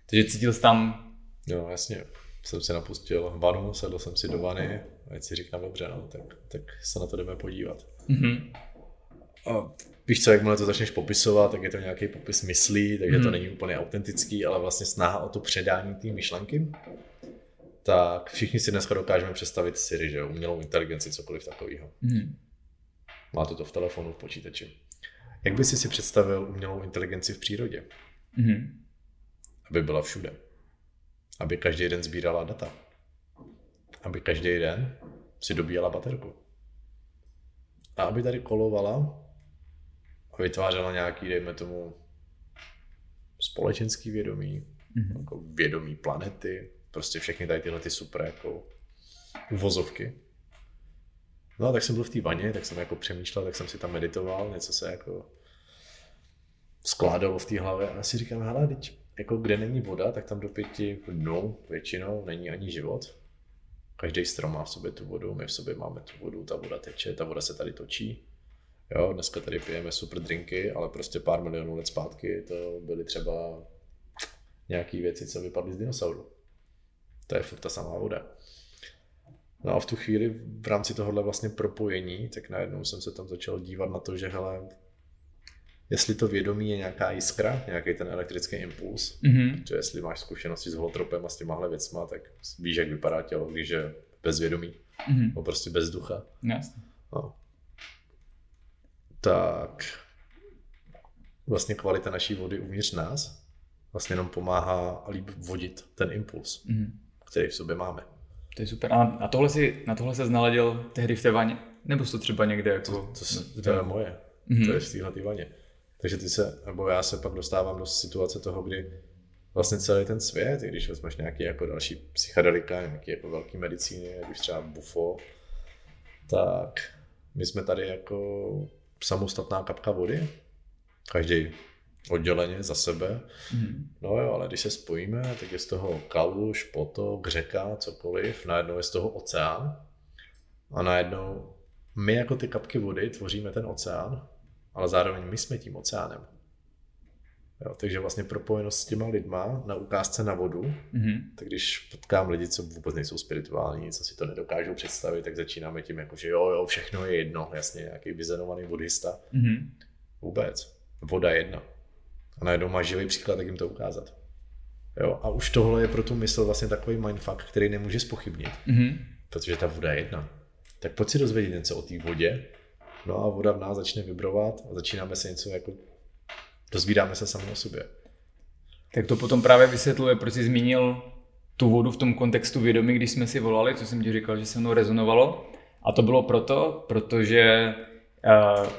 Takže cítil jsi tam... Jo, jasně. Jsem se napustil vanu, sedl jsem si do vany, a ať si říkám dobře, no, tak, tak se na to jdeme podívat. Mm-hmm. A víš co, jakmile to začneš popisovat, tak je to nějaký popis myslí, takže mm-hmm. to není úplně autentický, ale vlastně snaha o to předání té myšlenky. Tak všichni si dneska dokážeme představit Siri, že jo, umělou inteligenci, cokoliv takového. Mm-hmm. Máte to v telefonu, v počítači. Jak bys si představil umělou inteligenci v přírodě? Mm-hmm. Aby byla všude. Aby každý den sbírala data. Aby každý den si dobíjela baterku. A aby tady kolovala a vytvářela nějaký, dejme tomu, společenský vědomí, mm-hmm. jako vědomí planety, prostě všechny tady tyhle ty super jako uvozovky. No a tak jsem byl v té vaně, tak jsem jako přemýšlel, tak jsem si tam meditoval, něco se jako skládalo v té hlavě a já si říkám, hele, teď jako kde není voda, tak tam do pěti dnů většinou není ani život. Každý strom má v sobě tu vodu, my v sobě máme tu vodu, ta voda teče, ta voda se tady točí. Jo, dneska tady pijeme super drinky, ale prostě pár milionů let zpátky to byly třeba nějaký věci, co vypadly z dinosaurů. To je furt ta samá voda. No a v tu chvíli v rámci tohohle vlastně propojení, tak najednou jsem se tam začal dívat na to, že hele, jestli to vědomí je nějaká jiskra, nějaký ten elektrický impuls, mm-hmm. protože jestli máš zkušenosti s holotropem a s těmahle věcma, tak víš, jak vypadá tělo, když je bez vědomí, mm-hmm. nebo prostě bez ducha. Jasně. No. Tak vlastně kvalita naší vody uvnitř nás vlastně jenom pomáhá líp vodit ten impuls, mm-hmm. který v sobě máme. To je super. A na tohle, si, na tohle se znaladil tehdy v té vaně? Nebo jsi to třeba někde jako... To, to, to, to je moje. Mm-hmm. To je v téhle vaně. Takže ty se, nebo já se pak dostávám do situace toho, kdy vlastně celý ten svět, i když vezmeš nějaký jako další psychedelika, nějaký jako velký medicíny, jak už třeba bufo, tak my jsme tady jako samostatná kapka vody. Každý odděleně za sebe. Hmm. No jo, ale když se spojíme, tak je z toho kaluž, potok, řeka, cokoliv, najednou je z toho oceán. A najednou my jako ty kapky vody tvoříme ten oceán, ale zároveň my jsme tím oceánem. Jo, takže vlastně propojenost s těma lidma na ukázce na vodu, hmm. tak když potkám lidi, co vůbec nejsou spirituální, co si to nedokážou představit, tak začínáme tím jako, že jo, jo, všechno je jedno, jasně, nějaký vyzenovaný buddhista. Hmm. Vůbec. Voda je jedna. A najednou má živý příklad, jak jim to ukázat. Jo, a už tohle je pro tu mysl vlastně takový mindfuck, který nemůže zpochybnit, mm-hmm. protože ta voda je jedna. Tak pojď si dozvědět něco o té vodě, no a voda v nás začne vibrovat a začínáme se něco jako, dozvídáme se sami o sobě. Tak to potom právě vysvětluje, proč jsi zmínil tu vodu v tom kontextu vědomí, když jsme si volali, co jsem ti říkal, že se mnou rezonovalo. A to bylo proto, protože...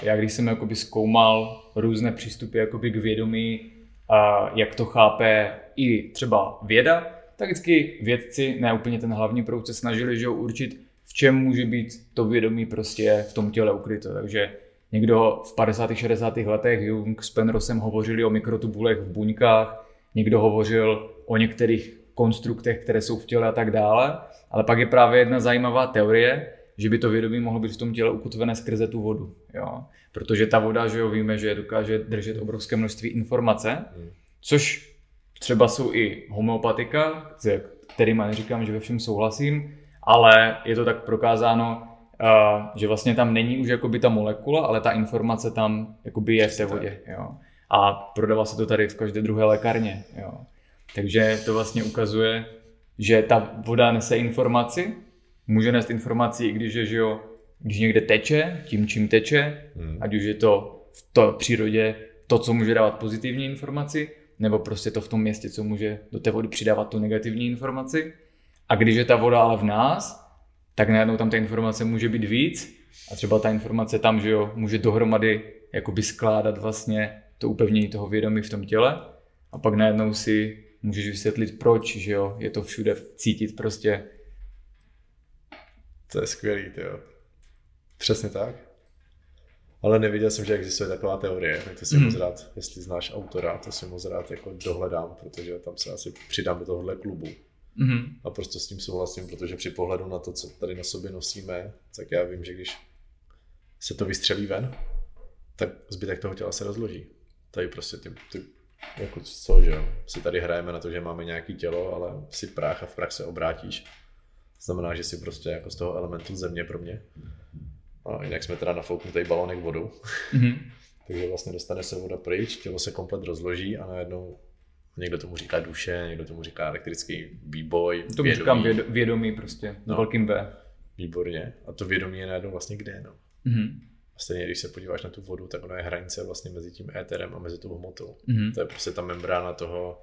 Já když jsem jakoby zkoumal různé přístupy jakoby k vědomí, jak to chápe i třeba věda, tak vždycky vědci, ne úplně ten hlavní proud, se snažili, že ho určit, v čem může být to vědomí prostě v tom těle ukryto. Takže někdo v padesátých šedesátých letech Jung s Penrosem hovořili o mikrotubulech v buňkách, někdo hovořil o některých konstruktech, které jsou v těle a tak dále, ale pak je právě jedna zajímavá teorie, že by to vědomí mohlo být v tom těle ukotvené skrze tu vodu. Jo? Protože ta voda, že jo, víme, že dokáže držet obrovské množství informace, což třeba jsou i homeopatika, kterýma neříkám, že ve všem souhlasím, ale je to tak prokázáno, že vlastně tam není už jakoby ta molekula, ale ta informace tam jakoby je v té vodě. Jo? A prodává se to tady v každé druhé lékárně. Jo? Takže to vlastně ukazuje, že ta voda nese informaci, může nést informací, i když je, že jo, když někde teče, tím čím teče, hmm. ať už je to v to přírodě to, co může dávat pozitivní informaci, nebo prostě to v tom městě, co může do té vody přidávat tu negativní informaci. A když je ta voda ale v nás, tak najednou tam ta informace může být víc a třeba ta informace tam, že jo, může dohromady jakoby skládat vlastně to upevnění toho vědomí v tom těle a pak najednou si můžeš vysvětlit proč, že jo, je to všude cítit prostě. To je skvělý, tyjo. Přesně tak. Ale neviděl jsem, že existuje taková teorie, tak to si hmm. moc rád, jestli znáš autora, to si moc rád jako dohledám, protože tam se asi přidám do tohohle klubu. Mm-hmm. A prostě s tím souhlasím, protože při pohledu na to, co tady na sobě nosíme, tak já vím, že když se to vystřelí ven, tak zbytek toho těla se rozloží. Tady prostě ty, ty jako co, že si tady hrajeme na to, že máme nějaké tělo, ale si prach a v prach se obrátíš. Znamená, že si prostě jako z toho elementu země pro mě. A jinak jsme teda nafouknutý balonek vodou. Mm-hmm. Takže vlastně dostane se voda pryč, tělo se komplet rozloží a najednou někdo tomu říká duše, někdo tomu říká elektrický výboj, to vědomí. Říkám vědomí, vědomí prostě, no. Velkým B. Výborně. A to vědomí je najednou vlastně kde, no. Mm-hmm. A stejně, když se podíváš na tu vodu, tak ona je hranice vlastně mezi tím éterem a mezi tou hmotou. Mm-hmm. To je prostě ta membrána toho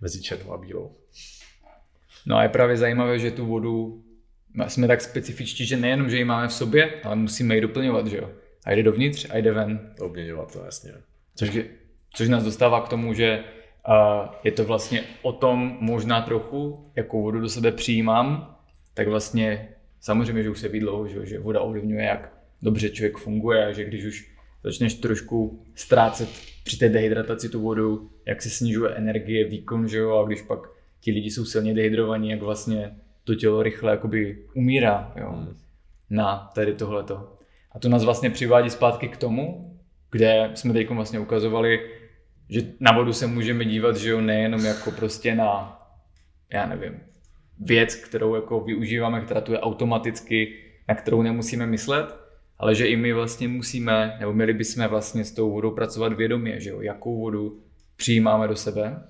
mezi černou a bílou. No a je právě zajímavé, že tu vodu jsme tak specifičtí, že nejenom, že ji máme v sobě, ale musíme ji doplňovat, že jo. A jde dovnitř a jde ven. Obměňovat to, jasně. Což, je, což nás dostává k tomu, že Uh, je to vlastně o tom možná trochu, jakou vodu do sebe přijímám, tak vlastně samozřejmě, že už se ví dlouho, že, že voda ovlivňuje, jak dobře člověk funguje a že když už začneš trošku ztrácet při té dehydrataci tu vodu, jak se snižuje energie, výkon, že jo, a když pak ti lidi jsou silně dehydrovaní, jak vlastně to tělo rychle jakoby umírá, jo, hmm. na tady tohleto. A to nás vlastně přivádí zpátky k tomu, kde jsme teď vlastně ukazovali, že na vodu se můžeme dívat, že jo, nejenom jako prostě na, já nevím, věc, kterou jako využíváme, která tu je automaticky, na kterou nemusíme myslet, ale že i my vlastně musíme, nebo měli bychom vlastně s tou vodou pracovat vědomě, že jo, jakou vodu přijímáme do sebe.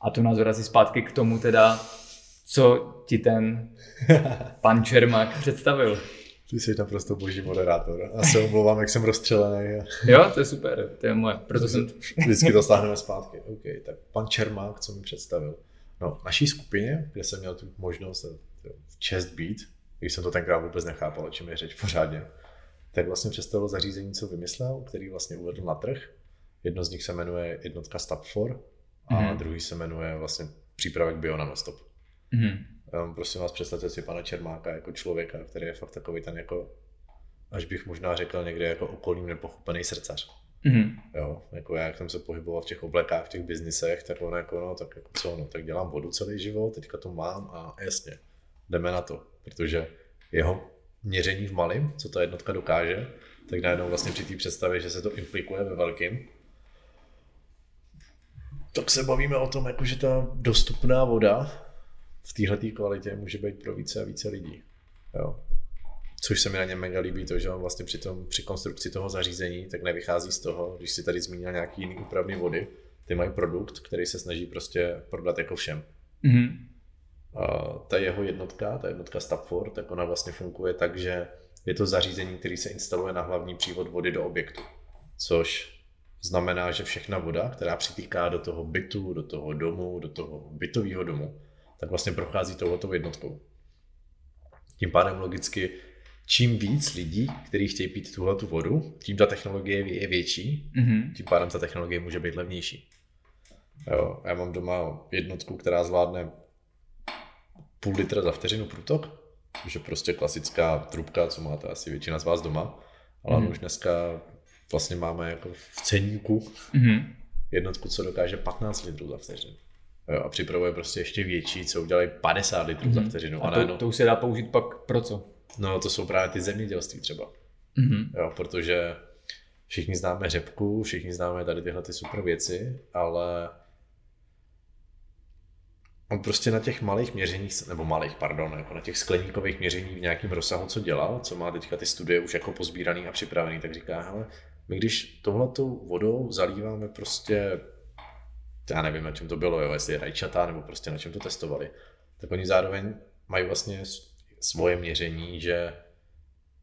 A to nás vrací zpátky k tomu teda, co ti ten pan Čermák představil. Ty jsi naprosto boží moderátor. A se omlouvám, jak jsem rozstřelený. Jo, to je super, to je moje. Proto jsem... Vždycky to stáhneme zpátky. Okay, tak pan Čermák, co mi představil. No, v naší skupině, kde jsem měl tu možnost v čest být, když jsem to tenkrát vůbec nechápal, o čem je řeč pořádně, tak vlastně představil zařízení, co vymyslel, který vlastně uvedl na trh. Jedno z nich se jmenuje jednotka StopForce a mm-hmm. druhý se jmenuje vlastně přípravek Bio Nanostop. Mm-hmm. Um, prosím vás, představte si pana Čermáka jako člověka, který je fakt takový ten jako, až bych možná řekl někde jako okolím nepochopený srdcař. Mm-hmm. Jo, jako já, jak jsem se pohyboval v těch oblekách, v těch biznisech, tak on jako no, tak jako co, no, tak dělám vodu celý život, teďka to mám a jasně, jdeme na to, protože jeho měření v malém, co ta jednotka dokáže, tak najednou vlastně při té představě, že se to implikuje ve velkým, tak se bavíme o tom, jako že ta dostupná voda v téhletý kvalitě může být pro více a více lidí. Jo. Což se mi na něm mega líbí, to, že on vlastně při, tom, při konstrukci toho zařízení tak nevychází z toho, když si tady zmínil nějaký jiný úpravný vody, ty mají produkt, který se snaží prostě prodat jako všem. Mm-hmm. A ta jeho jednotka, ta jednotka StopForce, tak ona vlastně funguje tak, že je to zařízení, který se instaluje na hlavní přívod vody do objektu. Což znamená, že všechna voda, která přitýká do toho bytu, do toho domu, do toho bytového domu, tak vlastně prochází touhletou jednotkou. Tím pádem logicky, čím víc lidí, kteří chtějí pít tuhletu vodu, tím ta technologie je větší, mm-hmm. tím pádem ta technologie může být levnější. Jo, já mám doma jednotku, která zvládne půl litra za vteřinu průtok, což je prostě klasická trubka, co máte asi většina z vás doma, ale mm-hmm. už dneska vlastně máme jako v ceníku mm-hmm. jednotku, co dokáže patnáct litrů za vteřinu. Jo, a připravuje prostě ještě větší, co udělají padesát litrů mm-hmm. za vteřinu. A to, no, to už se dá použít pak pro co? No to jsou právě ty zemědělství třeba. Mm-hmm. Jo, protože všichni známe řepku, všichni známe tady tyhle ty super věci, ale on prostě na těch malých měřeních, nebo malých, pardon, jako na těch skleníkových měřeních v nějakém rozsahu, co dělal, co má teďka ty studie už jako pozbíraný a připravený, tak říká, hele, my když tohletou vodou zalíváme prostě, já nevím, na čem to bylo, jo, jestli je rajčata, nebo prostě na čem to testovali, tak oni zároveň mají vlastně svoje měření, že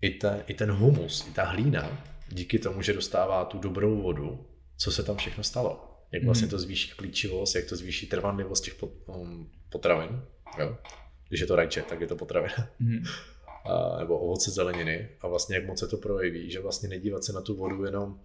i, ta, i ten humus, i ta hlína, díky tomu, že dostává tu dobrou vodu, co se tam všechno stalo. Jak vlastně to zvýší klíčivost, jak to zvýší trvanlivost těch potravin. Jo? Když je to rajče, tak je to potravina. Mm. A, nebo ovoce, zeleniny. A vlastně jak moc se to projeví, že vlastně nedívat se na tu vodu jenom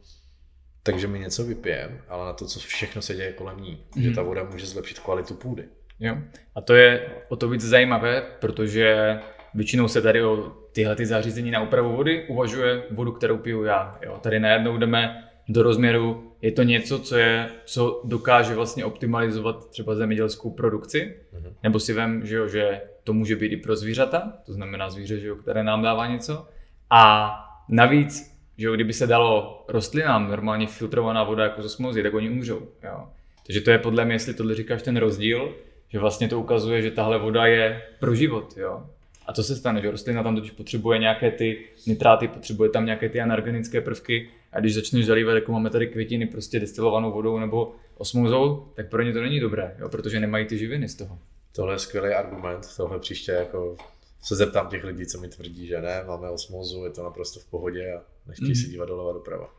takže my něco vypijeme, ale na to, co všechno se děje kolem ní. Mm. Že ta voda může zlepšit kvalitu půdy. Jo. A to je o to víc zajímavé, protože většinou se tady o tyhle ty zařízení na úpravu vody uvažuje vodu, kterou piju já. Jo? Tady najednou jdeme do rozměru, je to něco, co, je, co dokáže vlastně optimalizovat třeba zemědělskou produkci, mm-hmm. nebo si vem, že, jo, že to může být i pro zvířata, to znamená zvíře, že jo, které nám dává něco. A navíc, že jo, kdyby se dalo rostlinám normálně filtrovaná voda jako ze smouzy, tak oni umřou. Jo. Takže to je podle mě, jestli tohle říkáš, ten rozdíl, že vlastně to ukazuje, že tahle voda je pro život. Jo. A co se stane, že rostlina tam totiž potřebuje nějaké ty nitráty, potřebuje tam nějaké ty anorganické prvky, a když začneš zalívat, jako máme tady květiny prostě destilovanou vodou nebo osmózou, tak pro ně to není dobré, jo, protože nemají ty živiny z toho. Tohle je skvělý argument, tohle příště jako se zeptám těch lidí, co mi tvrdí, že ne, máme osmózu, je to naprosto v pohodě a nechtějí mm-hmm. se dívat doleva doprava.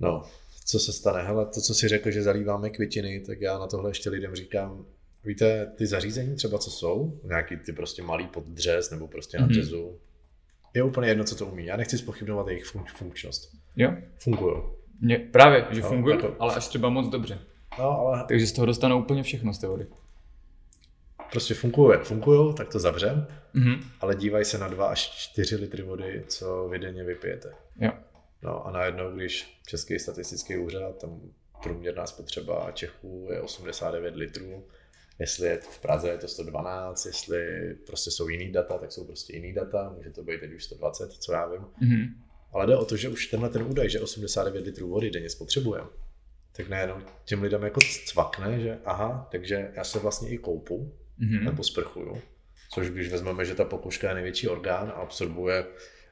No, co se stane? Hele, to, co si řekl, že zalíváme květiny, tak já na tohle ještě lidem říkám, víte, ty zařízení třeba, co jsou, nějaký ty prostě malý poddřez nebo prostě na dřezu, mm-hmm. je úplně jedno, co to umí. Já nechci zpochybnovat jejich fun- funkčnost. Jo. Fungujou. Mě, právě, že no, fungují, jako... ale až třeba moc dobře. No, ale... Takže z toho dostanou úplně všechno z té vody. Prostě fungují, fungují, tak to zavřem, mm-hmm. ale dívají se na dva až čtyři litry vody, co vy denně vypijete. Jo. No a najednou, když Český statistický úřad, tam průměrná spotřeba Čechů je osmdesát devět litrů, jestli je v Praze je to sto dvanáct, jestli prostě jsou jiný data, tak jsou prostě jiný data, může to být teď už sto dvacet, co já vím. Mm-hmm. Ale jde o to, že už tenhle ten údaj, že osmdesát devět litrů vody denně spotřebujeme, tak nejenom těm lidem jako cvakne, že aha, takže já se vlastně i koupu, mm-hmm. nebo sprchuju, což když vezmeme, že ta pokožka je největší orgán a absorbuje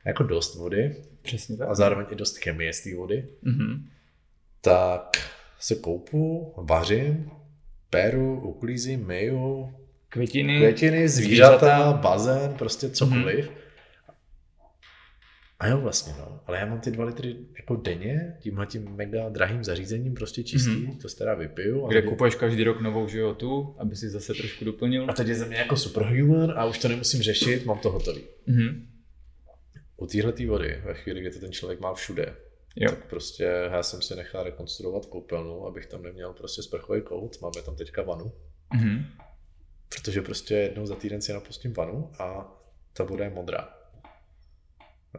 jako dost vody, přesně tak, a zároveň i dost chemie z té vody, mm-hmm. tak se koupu, vařím, peru, uklízí, myju, květiny, květiny zvířata, zvířata, bazén, prostě cokoliv. Hmm. A jo vlastně, no. Ale já mám ty dva litry jako denně, tímhle tím mega drahým zařízením, prostě čistý, hmm. to se teda vypiju. A kde tady... kupuješ každý rok novou životu, aby si zase trošku doplnil. A teď je za mě jako superhuman a už to nemusím řešit, mám to hotový. Hmm. U téhletý vody, ve chvíli, kdy to ten člověk má všude, jo. Tak prostě já jsem si nechal rekonstruovat koupelnu, abych tam neměl prostě sprchový kout, máme tam teďka vanu. Mm-hmm. Protože prostě jednou za týden si napustím vanu a ta voda je modrá.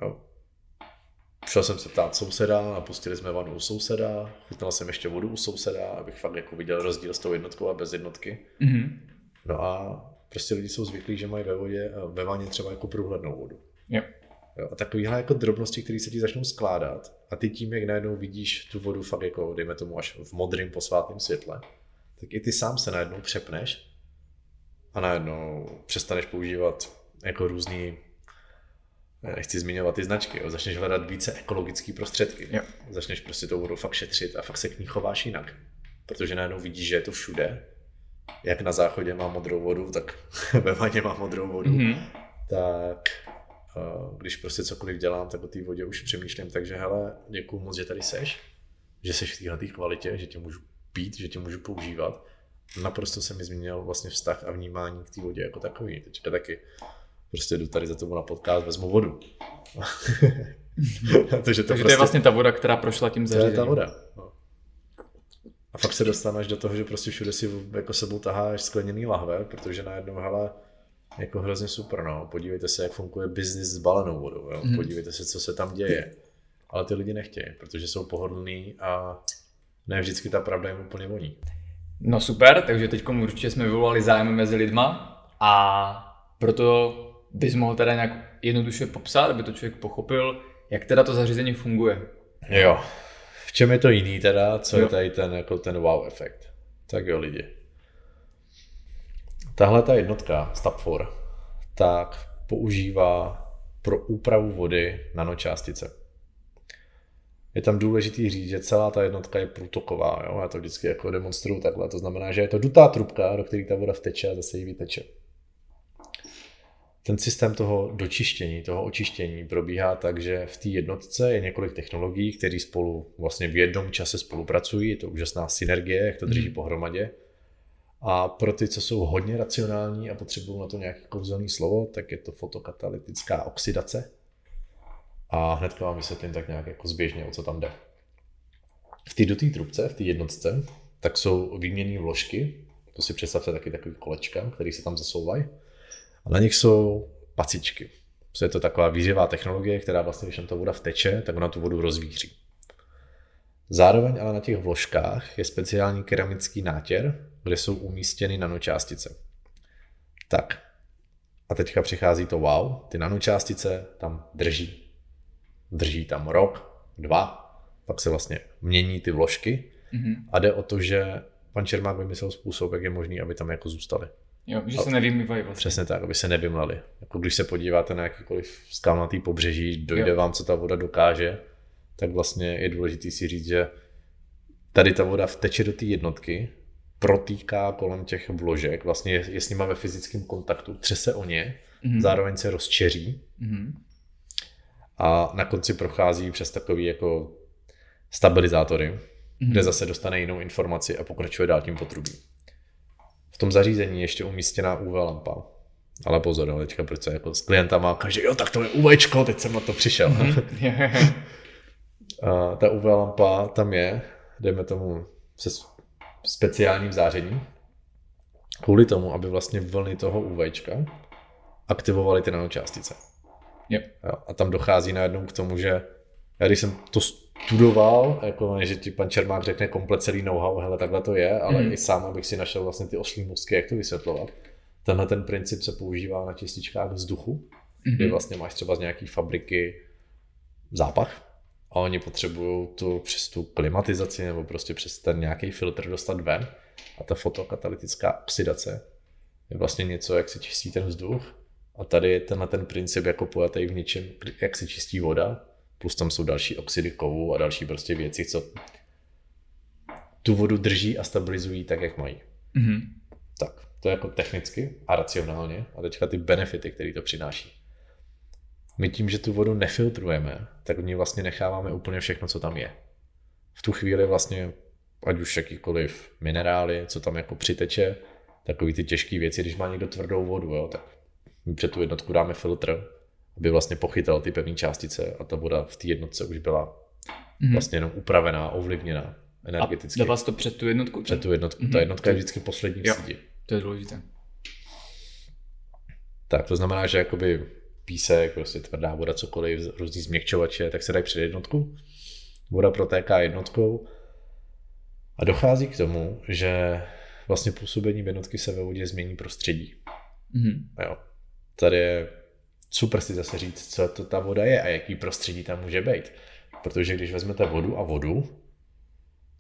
Jo. Šel jsem se ptát souseda, napustili jsme vanu u souseda, chutnal jsem ještě vodu u souseda, abych fakt jako viděl rozdíl s tou jednotkou a bez jednotky. Mm-hmm. No a prostě lidi jsou zvyklí, že mají ve vodě, ve vaně třeba jako průhlednou vodu. Jo. Jo, a takovýhle jako drobnosti, které se ti začnou skládat a ty tím, jak najednou vidíš tu vodu fakt jako, dejme tomu, až v modrým posvátném světle, tak i ty sám se najednou přepneš a najednou přestaneš používat jako různý, nechci zmiňovat ty značky, jo, začneš hledat více ekologické prostředky. Jo. Začneš prostě tou vodu fakt šetřit a fakt se k ní chováš jinak, protože najednou vidíš, že je to všude. Jak na záchodě má modrou vodu, tak ve vaně má modrou vodu. Mm-hmm. Tak... Když prostě cokoliv dělám, tak o té vodě už přemýšlím, takže hele, děkuju moc, že tady seš, že seš v této kvalitě, že tě můžu pít, že tě můžu používat. Naprosto se mi změnil vlastně vztah a vnímání k té vodě jako takový. Teďka taky prostě jdu tady za tebou na podcast, vezmu vodu. to, to takže prostě... to je vlastně ta voda, která prošla tím zařízením. To je ta voda. No. A fakt se dostaneš do toho, že prostě všude si jako sebou taháš skleněný lahve, protože najednou, hele, jako hrozně super, no. Podívejte se, jak funguje biznis s balenou vodou, jo. Podívejte se, co se tam děje. Ale ty lidi nechtějí, protože jsou pohodlní a ne vždycky ta pravda jim úplně voní. No super, takže teď určitě jsme vyvolali zájem mezi lidma a proto bys mohl teda nějak jednoduše popsat, aby to člověk pochopil, jak teda to zařízení funguje. Jo, v čem je to jiný teda, co jo. je tady ten, jako ten wow efekt. Tak jo lidi. Tahle ta jednotka, StopForce, tak používá pro úpravu vody nanočástice. Je tam důležitý říct, že celá ta jednotka je průtoková. Jo? Já to vždycky jako demonstruju takhle. To znamená, že je to dutá trubka, do které ta voda vteče a zase ji vyteče. Ten systém toho dočištění, toho očištění probíhá tak, že v té jednotce je několik technologií, které spolu vlastně v jednom čase spolupracují. Je to úžasná synergie, jak to drží pohromadě. A pro ty, co jsou hodně racionální a potřebují na to nějaké kouzelné slovo, tak je to fotokatalytická oxidace. A hnedka vám vysvětlím tak nějak jako zběžně, o co tam jde. V té dotý trubce, v té jednotce, tak jsou výměnné vložky. To si představte taky takový kolečka, které se tam zasouvají. A na nich jsou pacičky. Je to taková výzvěvá technologie, která vlastně, když tam ta voda vteče, tak ona tu vodu rozvíří. Zároveň ale na těch vložkách je speciální keramický nátěr, kde jsou umístěny nanočástice. Tak. A teďka přichází to wow. Ty nanočástice tam drží. Drží tam rok, dva, pak se vlastně mění ty vložky. Mm-hmm. A jde o to, že pan Čermák vymyslel způsob, jak je možný, aby tam jako zůstaly. Jo, že se nevymývají vlastně. Přesně tak, aby se nevymlaly. Jako když se podíváte na jakýkoliv skalnatý pobřeží, dojde jo. vám, co ta voda dokáže, tak vlastně je důležité si říct, že tady ta voda vteče do té jednotky, protýká kolem těch vložek, vlastně je, je s nima ve fyzickém kontaktu, třese o ně, mm-hmm. zároveň se rozčeří mm-hmm. a na konci prochází přes takový jako stabilizátory, mm-hmm. kde zase dostane jinou informaci a pokračuje dál tím potrubím. V tom zařízení je ještě umístěná U V lampa. Ale pozor, ale teďka proč se jako s klientama každý, jo tak to je UVčko, teď jsem na to přišel. Mm-hmm. A ta U V lampa tam je, dejme tomu, se speciálním zářením, kvůli tomu, aby vlastně vlny toho UVčka aktivovaly ty nanočástice. Yep. A tam dochází najednou k tomu, že já když jsem to studoval, jako, že ti pan Čermák řekne komplet celý know-how, hele, takhle to je, ale mm. i sám, abych si našel vlastně ty oslí mozky, jak to vysvětlovat. Tenhle ten princip se používá na čističkách vzduchu, mm-hmm. kde vlastně máš třeba z nějaký fabriky zápach a oni potřebují tu přes tu klimatizaci nebo prostě přes ten nějaký filtr dostat ven a ta fotokatalytická oxidace je vlastně něco, jak se čistí ten vzduch a tady je tenhle ten princip jako pojatý v něčem, jak se čistí voda, plus tam jsou další oxidy kovu a další prostě věci, co tu vodu drží a stabilizují tak, jak mají. Mm-hmm. Tak, to je jako technicky a racionálně a teďka ty benefity, které to přináší. My tím, že tu vodu nefiltrujeme, tak v ní vlastně necháváme úplně všechno, co tam je. V tu chvíli vlastně, ať už jakýkoliv minerály, co tam jako přiteče, takový ty těžké věci, když má někdo tvrdou vodu, jo, tak my před tu jednotku dáme filtr, aby vlastně pochytal ty pevné částice a ta voda v té jednotce už byla mm-hmm. vlastně jenom upravená, ovlivněná energeticky. A dala jsi to před tu jednotku? Před tu jednotku. Mm-hmm. Ta jednotka je vždycky poslední v síti. To je důležité. Tak to znamená, že jakoby písek, prostě tvrdá voda, cokoliv, různý změkčovače, tak se dají před jednotku. Voda protéká jednotkou a dochází k tomu, že vlastně působení jednotky se ve vodě změní prostředí. Mm-hmm. Jo. Tady je super si zase říct, co to ta voda je a jaký prostředí tam může být. Protože když vezmete vodu a vodu,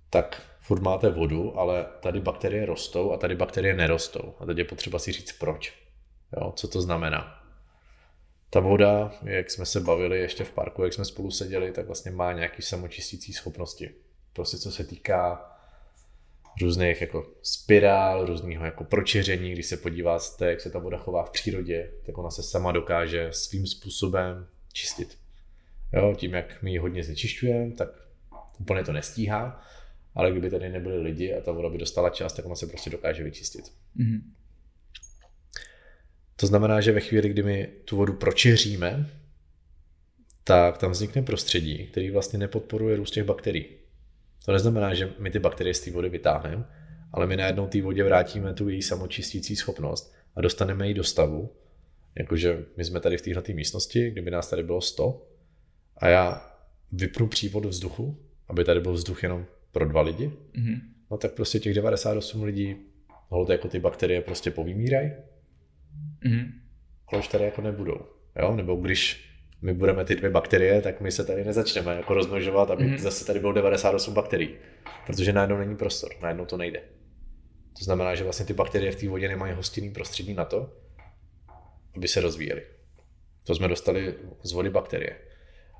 tak furt máte vodu, ale tady bakterie rostou a tady bakterie nerostou. A tady je potřeba si říct proč. Jo, co to znamená. Ta voda, jak jsme se bavili ještě v parku, jak jsme spolu seděli, tak vlastně má nějaké samočistící schopnosti. Prostě co se týká různých jako spirál, různýho jako pročeření, když se podíváte, jak se ta voda chová v přírodě, tak ona se sama dokáže svým způsobem čistit. Jo, tím, jak my ji hodně znečišťujeme, tak úplně to nestíhá, ale kdyby tady nebyli lidi a ta voda by dostala čas, tak ona se prostě dokáže vyčistit. Mm-hmm. To znamená, že ve chvíli, kdy my tu vodu pročeříme, tak tam vznikne prostředí, který vlastně nepodporuje růst těch bakterií. To neznamená, že my ty bakterie z té vody vytáhneme, ale my najednou té vodě vrátíme tu její samočistící schopnost a dostaneme ji do stavu. Jakože my jsme tady v této místnosti, kdyby nás tady bylo sto a já vypnu přívod vzduchu, aby tady byl vzduch jenom pro dva lidi, mm-hmm. no tak prostě těch devadesát osm lidí, holte jako ty bakterie prostě povymírají, mm-hmm. ale už tady jako nebudou. Jo? Nebo když my budeme ty dvě bakterie, tak my se tady nezačneme jako rozmnožovat, aby mm-hmm. zase tady bylo devadesát osm bakterií. Protože najednou není prostor, najednou to nejde. To znamená, že vlastně ty bakterie v té vodě nemají hostinný prostředí na to, aby se rozvíjely. To jsme dostali z vody bakterie.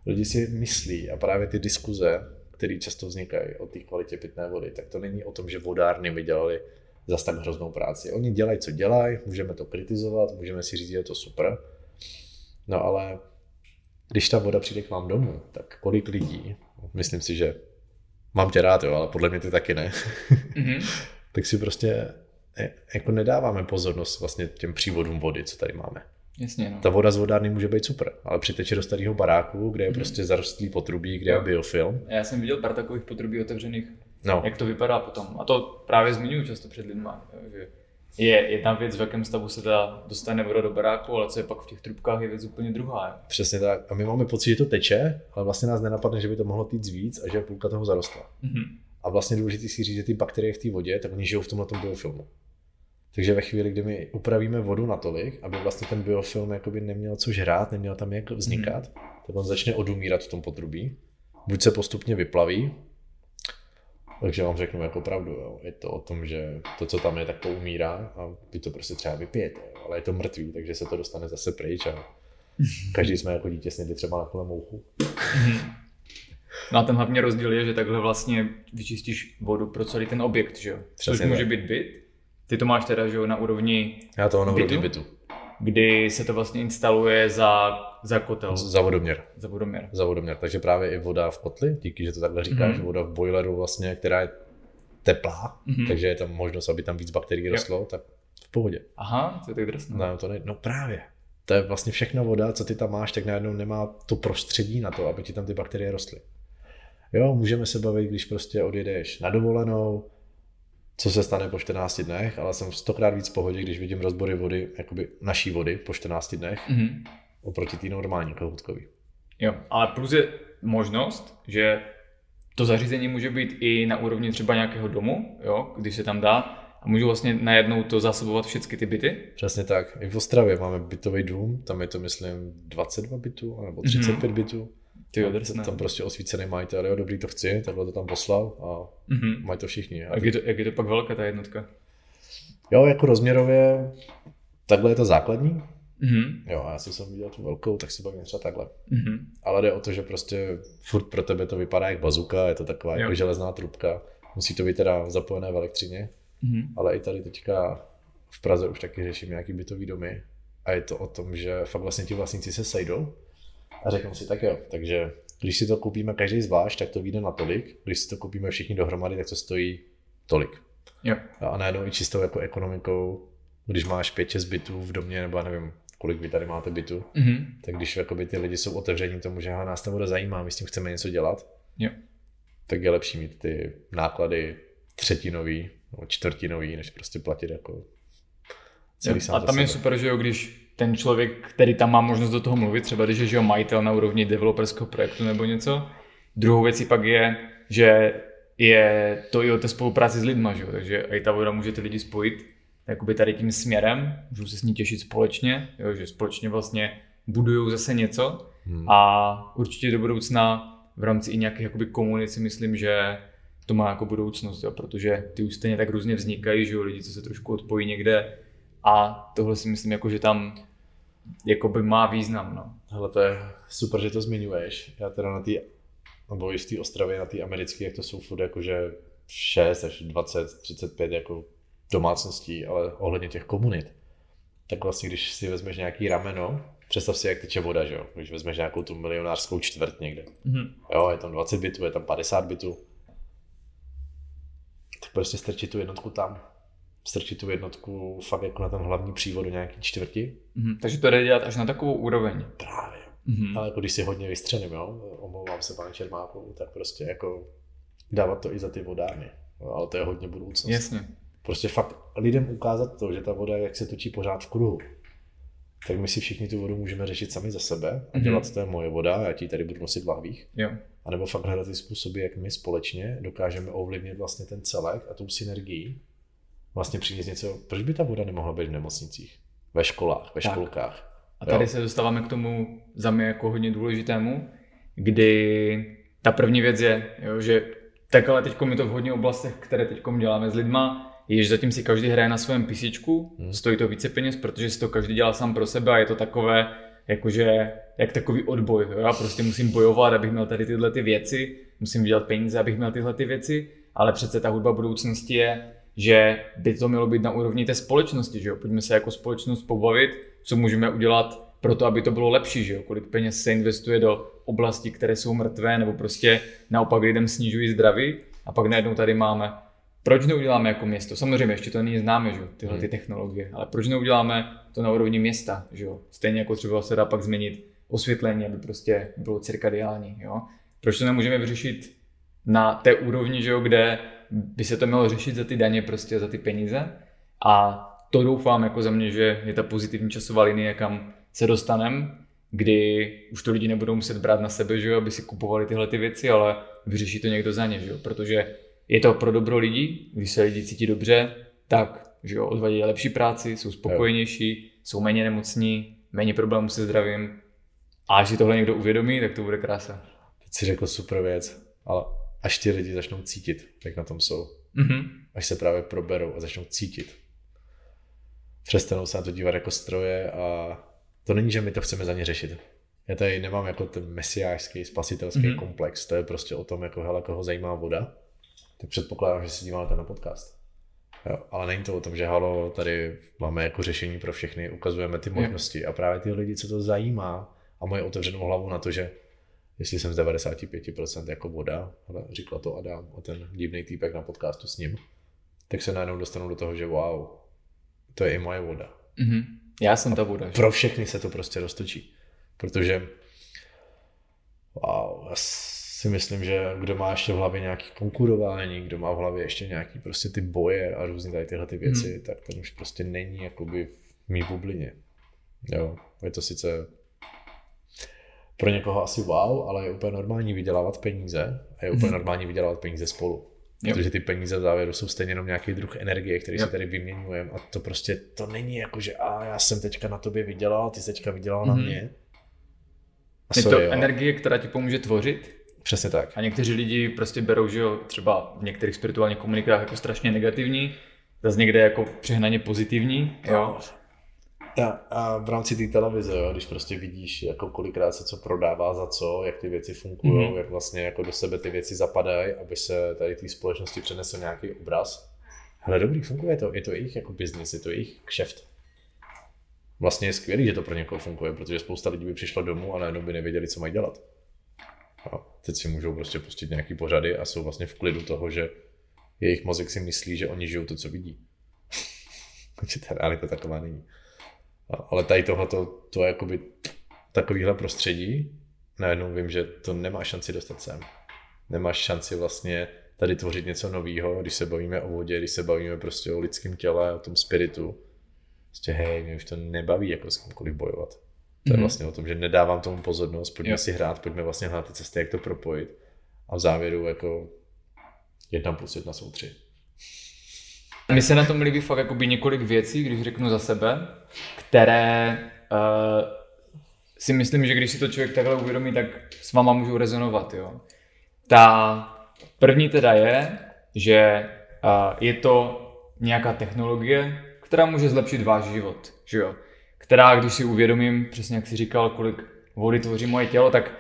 Lidi si myslí a právě ty diskuze, které často vznikají o té kvalitě pitné vody, tak to není o tom, že vodárny by dělali zas tak hroznou práci. Oni dělají, co dělají, můžeme to kritizovat, můžeme si říct, že je to super, No ale když ta voda přijde k vám domů, tak kolik lidí, myslím si, že mám tě rád, jo, ale podle mě ty taky ne, mm-hmm. tak si prostě jako nedáváme pozornost vlastně těm přívodům vody, co tady máme. Jasně, no. Ta voda z vodárny může být super, ale přiteče do starého baráku, kde je mm-hmm. prostě zarostlý potrubí, kde je biofilm. Já jsem viděl pár takových potrubí otevřených, no. jak to vypadá potom. A to právě zmiňuji často před lidma. Že je, je tam věc, v jakém stavu se teda dostane voda do baráku, ale co je pak v těch trubkách, je věc úplně druhá. Je. Přesně tak. A my máme pocit, že to teče, ale vlastně nás nenapadne, že by to mohlo týc víc a že půlka toho zarostla. Mm-hmm. A vlastně důležité si říct, že ty bakterie v té vodě, tak oni žijou v tomhletom biofilmu. Takže ve chvíli, kdy my upravíme vodu natolik, aby vlastně ten biofilm jakoby neměl co žrát, neměl tam jak vznikat, mm. tak on začne odumírat v tom potrubí. Buď se postupně vyplaví, takže vám řeknu jako pravdu, jo. Je to o tom, že to, co tam je, tak to umírá a vy to prostě třeba vypijete, jo. Ale je to mrtvý, takže se to dostane zase pryč a každý jsme jako dítě snědli třeba na kolem mouchu. No a ten hlavně rozdíl je, že takhle vlastně vyčistíš vodu pro celý ten objekt, že jo? Což může být byt. Ty to máš teda, že jo, na úrovni Já to na úrovni bytu, kdy se to vlastně instaluje za, za kotel. Za vodoměr. Za vodoměr. Za vodoměr. Takže právě i voda v kotli, díky, že to takhle říkáš, mm-hmm. voda v boileru vlastně, která je teplá, mm-hmm. takže je tam možnost, aby tam víc bakterií rostlo, tak v pohodě. Aha, to je tak drsné. No, to ne, no právě. To je vlastně všechna voda, co ty tam máš, tak najednou nemá to prostředí na to, aby ti tam ty bakterie rostly. Jo, můžeme se bavit, když prostě odjedeš na dovolenou, co se stane po čtrnácti dnech, ale jsem stokrát víc v pohodě, když vidím rozbory vody, jakoby naší vody po čtrnácti dnech, mm-hmm. oproti té normální kohoutkový. Jo, ale plus je možnost, že to zařízení může být i na úrovni třeba nějakého domu, jo, když se tam dá, a můžu vlastně najednou to zásobovat všechny ty byty. Přesně tak. I v Ostravě máme bytový dům, tam je to myslím dvacet dva bytů, nebo třicet pět mm-hmm. bytů. Tyjo, tam prostě osvícený majitel, jo, dobrý, to chci, takhle to tam poslal a mm-hmm. mají to všichni. A, a je to, jak je to pak velká ta jednotka? Jo, jako rozměrově, takhle je to základní. Mm-hmm. Jo, a já jsem jsem viděl tu velkou, tak si bavím třeba takhle. Mm-hmm. Ale jde o to, že prostě furt pro tebe to vypadá jak bazuka, je to taková jako železná trubka. Musí to být teda zapojené v elektřině, mm-hmm. ale i tady teďka v Praze už taky řeším nějaký bytový domy. A je to o tom, že fakt vlastně ti vlastníci se sejdou. A řeknu si tak jo, takže když si to koupíme každý zvlášť, tak to vyjde na tolik, když si to koupíme všichni dohromady, tak to stojí tolik. Jo. A najednou i čistou jako ekonomikou, když máš pět šest bytů v domě, nebo nevím, kolik vy tady máte bytů, mm-hmm. tak když jakoby, ty lidi jsou otevření tomu, že nás ta voda zajímá, my s tím chceme něco dělat, jo. tak je lepší mít ty náklady třetinový nebo čtvrtinový, než prostě platit jako celý sám. A tam je super, že jo, když ten člověk, který tam má možnost do toho mluvit, třeba když je, že jo, majitel na úrovni developerského projektu nebo něco. Druhou věcí pak je, že je to i o té spolupráci s lidma, že jo, takže i ta voda může ty lidi spojit jakoby tady tím směrem, můžou se s ní těšit společně, jo, že společně vlastně budujou zase něco hmm. a určitě do budoucna v rámci i nějakých jakoby komunit si myslím, že to má jako budoucnost, jo, protože ty už stejně tak různě vznikají, že jo, lidi co se trošku odpojí někde a tohle si myslím jako, že tam jakoby má význam, no. Hele, to je super, že to zmiňuješ. Já teda na té, nebo i v té Ostravě, na té americké, jak to jsou furt jakože šest až dvacet, třicet pět jako domácností, ale ohledně těch komunit. Tak vlastně, když si vezmeš nějaký rameno, představ si, jak teče voda, že jo? Když vezmeš nějakou tu milionářskou čtvrt někde. Mm-hmm. Jo, je tam dvacet bytů, je tam padesát bytů. Tak prostě strčí tu jednotku tam. Strčit tu jednotku fakt jako na ten hlavní přívod do nějaký čtvrti. Mm-hmm. Takže to jde dělat až na takovou úroveň. Právě. Mm-hmm. Ale jako když si hodně vystřením, jo, omlouvám se pane Čermákovu, tak prostě jako dávat to i za ty vodárny. Ale to je hodně budoucnost. Jasně. Prostě fakt lidem ukázat to, že ta voda jak se točí pořád v kruhu, tak my si všichni tu vodu můžeme řešit sami za sebe a dělat mm-hmm. to je moje voda, já ti tady budu nosit v lahvích. Jo. A nebo fakt hledat ty způsoby, jak my společně dokážeme ovlivnit vlastně ten celek a tou synergii. Vlastně přinést něco, proč by ta voda nemohla být v nemocnicích, ve školách, ve tak. školkách. A tady jo? se dostáváme k tomu za mě jako hodně důležitému, kdy ta první věc je, jo, že tak ale teďko my to v hodně oblastech, které teďkom děláme s lidma, je, že zatím si každý hraje na svém písíčku, hmm. stojí to více peněz, protože si to každý dělá sám pro sebe a je to takové, jakože, jak takový odboj. Jo? Já prostě musím bojovat, abych měl tady tyhle ty věci, musím vydělat peníze, abych měl tyhle ty věci, ale přece ta hudba budoucnosti je, že by to mělo být na úrovni té společnosti, že jo? Pojďme se jako společnost pobavit, co můžeme udělat proto, aby to bylo lepší, že jo? Kolik peněz se investuje do oblastí, které jsou mrtvé, nebo prostě naopak lidem snižují zdraví a pak najednou tady máme. Proč neuděláme jako město? Samozřejmě ještě to není známe, že jo, tyhle ty technologie, ale proč neuděláme to na úrovni města, že jo? Stejně jako třeba se dá pak změnit osvětlení, aby prostě bylo cirkadiální, jo? Proč to nemůžeme vyřešit na té úrovni, že jo, kde by se to mělo řešit za ty daně, prostě za ty peníze? A to doufám jako za mě, že je ta pozitivní časová linie, kam se dostaneme, kdy už to lidi nebudou muset brát na sebe, že jo, aby si kupovali tyhle ty věci, ale vyřeší to někdo za ně, že jo, protože je to pro dobro lidí, když se lidi cítí dobře, tak, že jo, odvádí lepší práci, jsou spokojenější, jsou méně nemocní, méně problémů se zdravím. A až si tohle někdo uvědomí, tak to bude krása. Teď si řekl super věc, ale až ti lidi začnou cítit, jak na tom jsou. Mm-hmm. Až se právě proberou a začnou cítit. Přestanou se na to dívat jako stroje a to není, že my to chceme za ně řešit. Já tady nemám jako ten mesiářský, spasitelský mm-hmm. komplex, to je prostě o tom, jako hele, koho zajímá voda. Tak předpokládám, že si díváte na podcast. Jo, ale není to o tom, že halo, tady máme jako řešení pro všechny, ukazujeme ty možnosti a právě ty lidi, co to zajímá a mají otevřenou hlavu na to, že jestli jsem z devadesát pět procent jako voda, ale říkala to Adam a ten divný týpek na podcastu s ním, tak se najednou dostanou do toho, že wow, to je i moje voda. Mm-hmm. Já jsem a ta voda. Pro všechny se to prostě roztočí, protože wow, si myslím, že kdo má ještě v hlavě nějaké konkurování, kdo má v hlavě ještě nějaké prostě ty boje a různé tady tyhle ty věci, hmm. tak ten už prostě není jakoby v mý bublině. Jo, je to sice pro někoho asi wow, ale je úplně normální vydělávat peníze a je úplně hmm. normální vydělávat peníze spolu. Protože ty peníze v závěru jsou stejně jenom nějaký druh energie, který se tady vyměňujeme a to prostě to není jako, že a já jsem teďka na tobě vydělal, ty jsi teďka vydělal hmm. na mě. A je sorry, to jo. energie, která ti pomůže tvořit? Přesně tak. A někteří lidi prostě berou, že jo, třeba v některých spirituálních komunikách jako strašně negativní, zase někde jako přehnaně pozitivní, jo. A, a v rámci té televize, jo, když prostě vidíš, jako kolikrát se co prodává za co, jak ty věci fungují, mm-hmm. jak vlastně jako do sebe ty věci zapadají, aby se tady té společnosti přenesl nějaký obraz. Ale dobrý, funguje to, je to jejich jako biznis, je to jejich kšeft. Vlastně je skvělý, že to pro někoho funguje, protože spousta lidí by přišla domů a najednou by nevěděli, co mají dělat. A teď si můžou prostě pustit nějaký pořady a jsou vlastně v klidu toho, že jejich mozek si myslí, že oni žijou to, co vidí. Takže ta realita taková není. Ale tady tohoto, to je jakoby takovýhle prostředí, najednou vím, že to nemá šanci dostat sem. Nemáš šanci vlastně tady tvořit něco nového, když se bavíme o vodě, když se bavíme prostě o lidském těle, o tom spiritu. Prostě hej, mě už to nebaví jako s kýmkoliv bojovat. To je vlastně o tom, že nedávám tomu pozornost, pojďme jo. si hrát, pojďme vlastně hrát ty cesty, jak to propojit. A v závěru jako jedna plus jedna jsou tři. Mně se na tom líbí fakt jakoby několik věcí, když řeknu za sebe, které uh, si myslím, že když si to člověk takhle uvědomí, tak s váma můžou rezonovat. Jo? Ta první teda je, že uh, je to nějaká technologie, která může zlepšit váš život, že jo? Která, když si uvědomím, přesně jak jsi říkal, kolik vody tvoří moje tělo, tak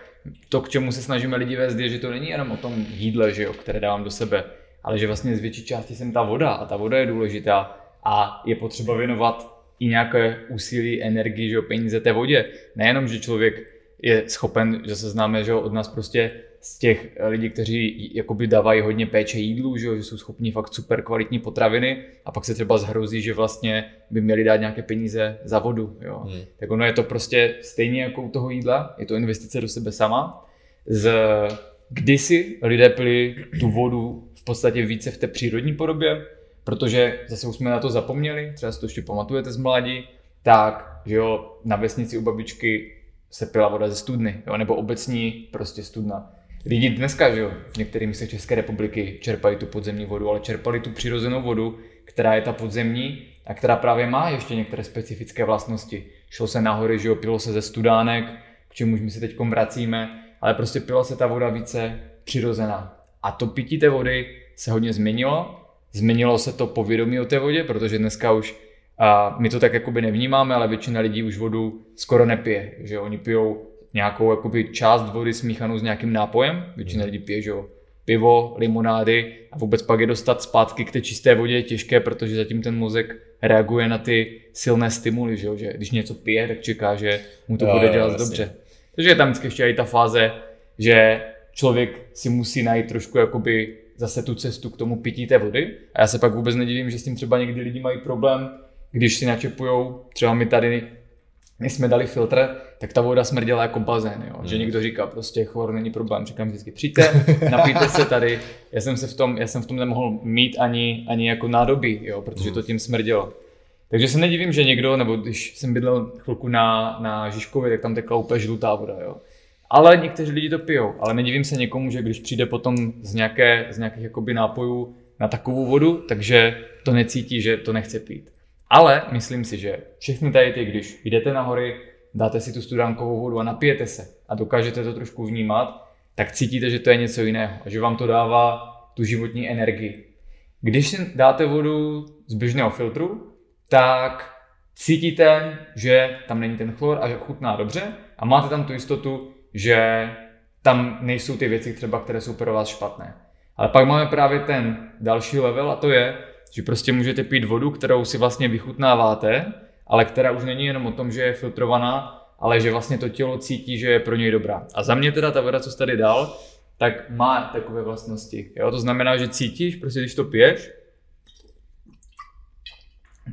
to, k čemu se snažíme lidi vést, je, že to není jenom o tom jídle, že jo, které dávám do sebe, ale že vlastně z větší části jsem ta voda a ta voda je důležitá a je potřeba věnovat i nějaké úsilí, energii, že jo, peníze té vodě. Nejenom, že člověk je schopen, že se známe, že jo, od nás prostě z těch lidí, kteří jakoby dávají hodně péče jídlu, že, jo, že jsou schopni fakt super kvalitní potraviny a pak se třeba zhrozí, že vlastně by měli dát nějaké peníze za vodu. Jo. Hmm. Tak ono je to prostě stejně jako u toho jídla, je to investice do sebe sama. Z kdysi lidé pili tu vodu v podstatě více v té přírodní podobě, protože zase už jsme na to zapomněli, třeba si to ještě pamatujete z mládí, tak že jo, na vesnici u babičky se pila voda ze studny, jo, nebo obecní prostě studna. Lidi dneska, že jo, v některých místech České republiky čerpají tu podzemní vodu, ale čerpali tu přirozenou vodu, která je ta podzemní a která právě má ještě některé specifické vlastnosti. Šlo se nahoře, že jo, pilo se ze studánek, k čemu my se teď vracíme, ale prostě pila se ta voda více přirozená. A to pití té vody se hodně změnilo, změnilo se to povědomí o té vodě, protože dneska už a my to tak jakoby nevnímáme, ale většina lidí už vodu skoro nepije, že oni pijou nějakou jakoby část vody smíchanou s nějakým nápojem, většina lidí pije, že jo, pivo, limonády a vůbec pak je dostat zpátky k té čisté vodě je těžké, protože zatím ten mozek reaguje na ty silné stimuly, že, že když něco pije, tak čeká, že mu to jo, bude dělat jo, dobře. Vlastně. Takže je tam vždycky ještě i ta fáze, že člověk si musí najít trošku jakoby zase tu cestu k tomu pití té vody. A já se pak vůbec nedivím, že s tím třeba někdy lidi mají problém, když si načepujou, třeba my tady, než jsme dali filtr, tak ta voda smrděla jako bazén, jo? Že někdo říká prostě chlor není problém, říkám vždycky přijďte, napijte se tady, já jsem, se v, tom, já jsem v tom nemohl mít ani, ani jako nádobí, jo? Protože to tím smrdělo. Takže se nedivím, že někdo, nebo když jsem bydlel chvilku na, na Žižkově, tak tam tekla úplně žlutá voda, jo? Ale někteří lidi to pijou, ale nedivím se někomu, že když přijde potom z, nějaké, z nějakých jakoby nápojů na takovou vodu, takže to necítí, že to nechce pít. Ale myslím si, že všechny tady ty, když jdete na hory, dáte si tu studánkovou vodu a napijete se a dokážete to trošku vnímat, tak cítíte, že to je něco jiného a že vám to dává tu životní energii. Když si dáte vodu z běžného filtru, tak cítíte, že tam není ten chlor a že chutná dobře a máte tam tu jistotu, že tam nejsou ty věci třeba, které jsou pro vás špatné. Ale pak máme právě ten další level a to je, že prostě můžete pít vodu, kterou si vlastně vychutnáváte, ale která už není jenom o tom, že je filtrovaná, ale že vlastně to tělo cítí, že je pro něj dobrá. A za mě teda ta voda, co jsi tady dal, tak má takové vlastnosti. Jo? To znamená, že cítíš, prostě když to piješ,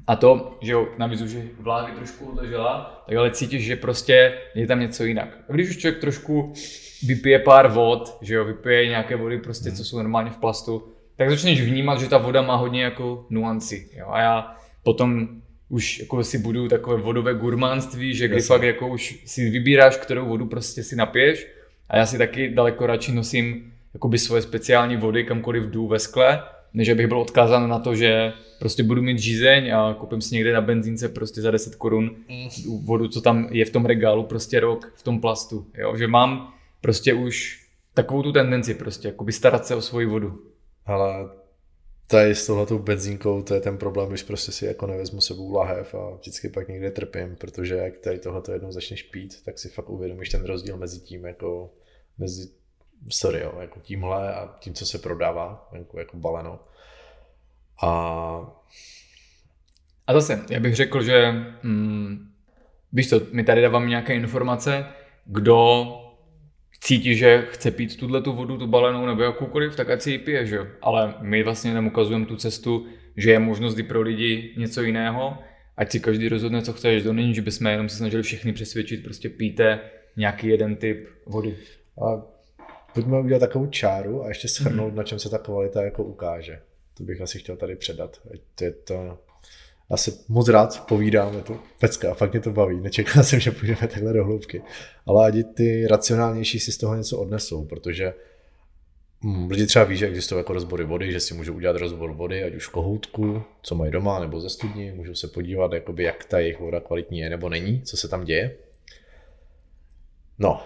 a to, že jo, navíc už vláhy trošku odležela, tak ale cítíš, že prostě je tam něco jinak. A když už člověk trošku vypije pár vod, že jo, vypije nějaké vody, prostě, co jsou normálně v plastu, tak začneš vnímat, že ta voda má hodně jako nuanci. Jo? A já potom už jako si budu takové vodové gurmánství, že kdy Jasně. fakt jako už si vybíráš, kterou vodu prostě si napiješ. A já si taky daleko radši nosím jakoby svoje speciální vody, kamkoliv jdu ve skle, než abych byl odkázán na to, že prostě budu mít žízeň a koupím si někde na benzínce prostě za deset korun vodu, co tam je v tom regálu prostě rok v tom plastu. Jo? Že mám prostě už takovou tu tendenci prostě jakoby starat se o svoji vodu. Ale tady s touhletou benzínkou to je ten problém, když prostě si jako nevezmu sebou lahev a vždycky pak někde trpím, protože jak tady tohleto jednou začneš pít, tak si fakt uvědomíš ten rozdíl mezi tím jako, mezi, sorry jo, jako tímhle a tím, co se prodává, jako, jako baleno. A... a zase, já bych řekl, že mm, víš co, my tady dáváme nějaké informace, kdo cítí, že chce pít tuto vodu, tu balenou nebo jakoukoliv, tak ať si ji pije, že jo. Ale my vlastně nám ukazujeme tu cestu, že je možnost i pro lidi něco jiného, ať si každý rozhodne, co chce, že to není, že bychom jenom se snažili všechny přesvědčit, prostě pijte nějaký jeden typ vody. A pojďme udělat takovou čáru a ještě shrnout, hmm. na čem se ta kvalita jako ukáže. To bych asi chtěl tady předat. To je to... Asi moc rád povídám, je to pecka, fakt mě to baví, nečekal jsem, že půjdeme takhle do hloubky. Ale ani ty racionálnější si z toho něco odnesou, protože hm, lidi třeba ví, že existují jako rozbory vody, že si můžou udělat rozbor vody, ať už v kohoutku, co mají doma, nebo ze studní, můžou se podívat, jakoby, jak ta jejich voda kvalitní je nebo není, co se tam děje. No,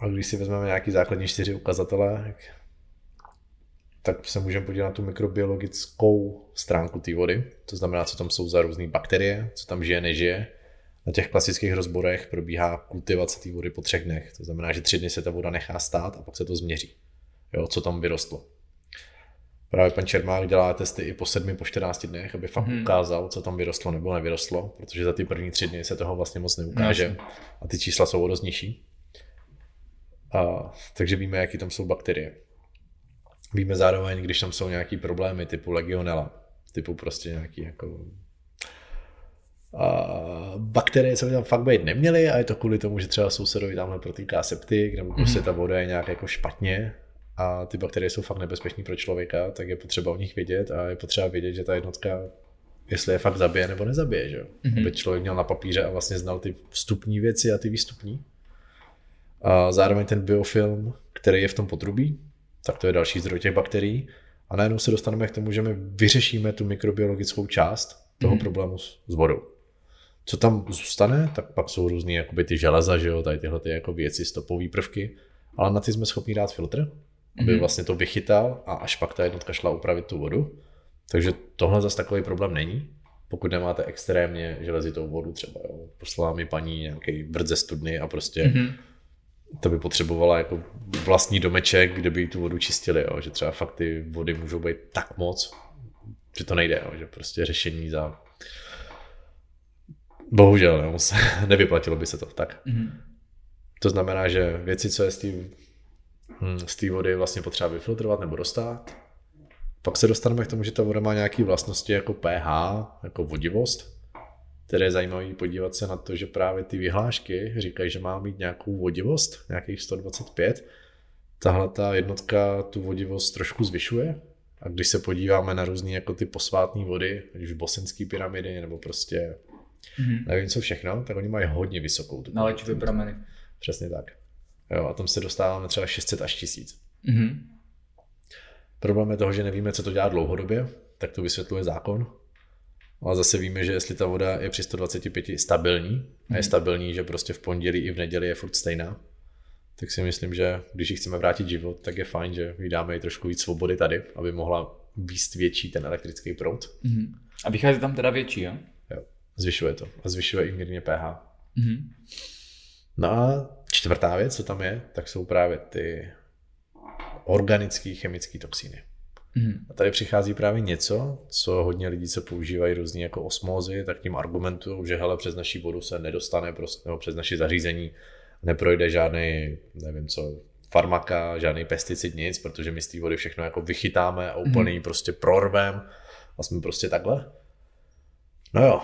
a když si vezmeme nějaký základní čtyři ukazatele, tak se můžeme podívat na tu mikrobiologickou stránku té vody. To znamená, co tam jsou za různé bakterie, co tam žije, nežije. Na těch klasických rozborech probíhá kultivace té vody po třech dnech. To znamená, že tři dny se ta voda nechá stát a pak se to změří, jo, co tam vyrostlo. Právě pan Čermák dělá testy i po sedmi, po čtrnácti dnech, aby fakt hmm. ukázal, co tam vyrostlo nebo nevyrostlo, protože za ty první tři dny se toho vlastně moc neukáže a ty čísla jsou o dost nižší. A, takže víme, jaký tam jsou bakterie. Víme zároveň, když tam jsou nějaký problémy typu legionella, typu prostě nějaký jako a bakterie, co by tam fakt být neměly a je to kvůli tomu, že třeba sousedovi tamhle protýká septik, nebo prostě ta voda je nějak jako špatně a ty bakterie jsou fakt nebezpečné pro člověka, tak je potřeba o nich vědět a je potřeba vědět, že ta jednotka, jestli je fakt zabije nebo nezabije, že jo. Mm-hmm. Aby člověk měl na papíře a vlastně znal ty vstupní věci a ty výstupní. A zároveň ten biofilm, který je v tom potrubí, tak to je další zdroj těch bakterií. A najednou se dostaneme k tomu, že my vyřešíme tu mikrobiologickou část toho mm. problému s, s vodou. Co tam zůstane, tak pak jsou různý jakoby ty železa, že jo, tady tyhle ty jako věci, stopové prvky, ale na ty jsme schopni dát filtr, aby mm. vlastně to vychytal a až pak ta jednotka šla upravit tu vodu. Takže tohle zase takový problém není, pokud nemáte extrémně železitou vodu třeba. Jo. Poslala mi paní nějaký brd ze studny a prostě mm. to by potřebovala jako vlastní domeček, kde by tu vodu čistili, jo? Že třeba fakt ty vody můžou být tak moc, že to nejde, jo? Že prostě řešení za Bohužel, nemusí, nevyplatilo by se to tak. Mm-hmm. To znamená, že věci, co je z té hmm, vody vlastně potřeba vyfiltrovat nebo dostat, pak se dostaneme k tomu, že ta voda má nějaké vlastnosti jako pH, jako vodivost, které je zajímavé podívat se na to, že právě ty vyhlášky říkají, že má mít nějakou vodivost, nějakých sto dvacet pět. Tahle ta jednotka tu vodivost trošku zvyšuje. A když se podíváme na různé jako ty posvátné vody, když bosenské pyramidy nebo prostě mm-hmm. nevím co všechno, tak oni mají hodně vysokou. Na léčivé prameny. Přesně tak. Jo, a tam se dostáváme třeba šest set až tisíc. Mm-hmm. Problém je toho, že nevíme, co to dělá dlouhodobě, tak to vysvětluje zákon. Ale zase víme, že jestli ta voda je při sto dvacet pět stabilní, mm-hmm. a je stabilní, že prostě v pondělí i v neděli je furt stejná, tak si myslím, že když ji chceme vrátit život, tak je fajn, že jí dáme i trošku víc svobody tady, aby mohla být větší ten elektrický proud. Mm-hmm. A vychází tam teda větší, jo? Jo, zvyšuje to. A zvyšuje i mírně pH. Mm-hmm. No a čtvrtá věc, co tam je, tak jsou právě ty organické chemické toxíny. Mm. A tady přichází právě něco, co hodně lidí se používají různý jako osmózy, tak tím argumentují, že hele, přes naši vodu se nedostane, prostě, nebo přes naše zařízení neprojde žádný, nevím co, farmaka, žádný pesticid, nic, protože my z té vody všechno jako vychytáme a úplně mm. prostě prorvem a jsme prostě takhle. No jo.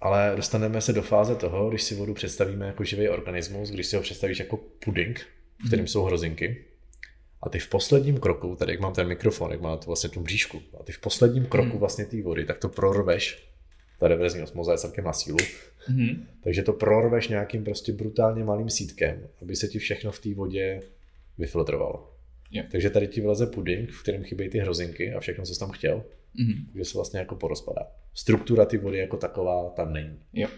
Ale dostaneme se do fáze toho, když si vodu představíme jako živý organismus, když si ho představíš jako puding, v kterém mm. jsou hrozinky. A ty v posledním kroku, tady jak mám ten mikrofon, jak mám vlastně tu bříšku, a ty v posledním kroku mm. vlastně té vody, tak to prorveš, ta reverzní osmoza je celkem na sílu, mm. takže to prorveš nějakým prostě brutálně malým sítkem, aby se ti všechno v té vodě vyfiltrovalo. Yeah. Takže tady ti vleze puding, v kterém chybějí ty hrozinky a všechno, co jsi tam chtěl, mm-hmm. že se vlastně jako porozpadá. Struktura ty vody jako taková tam není. Jo.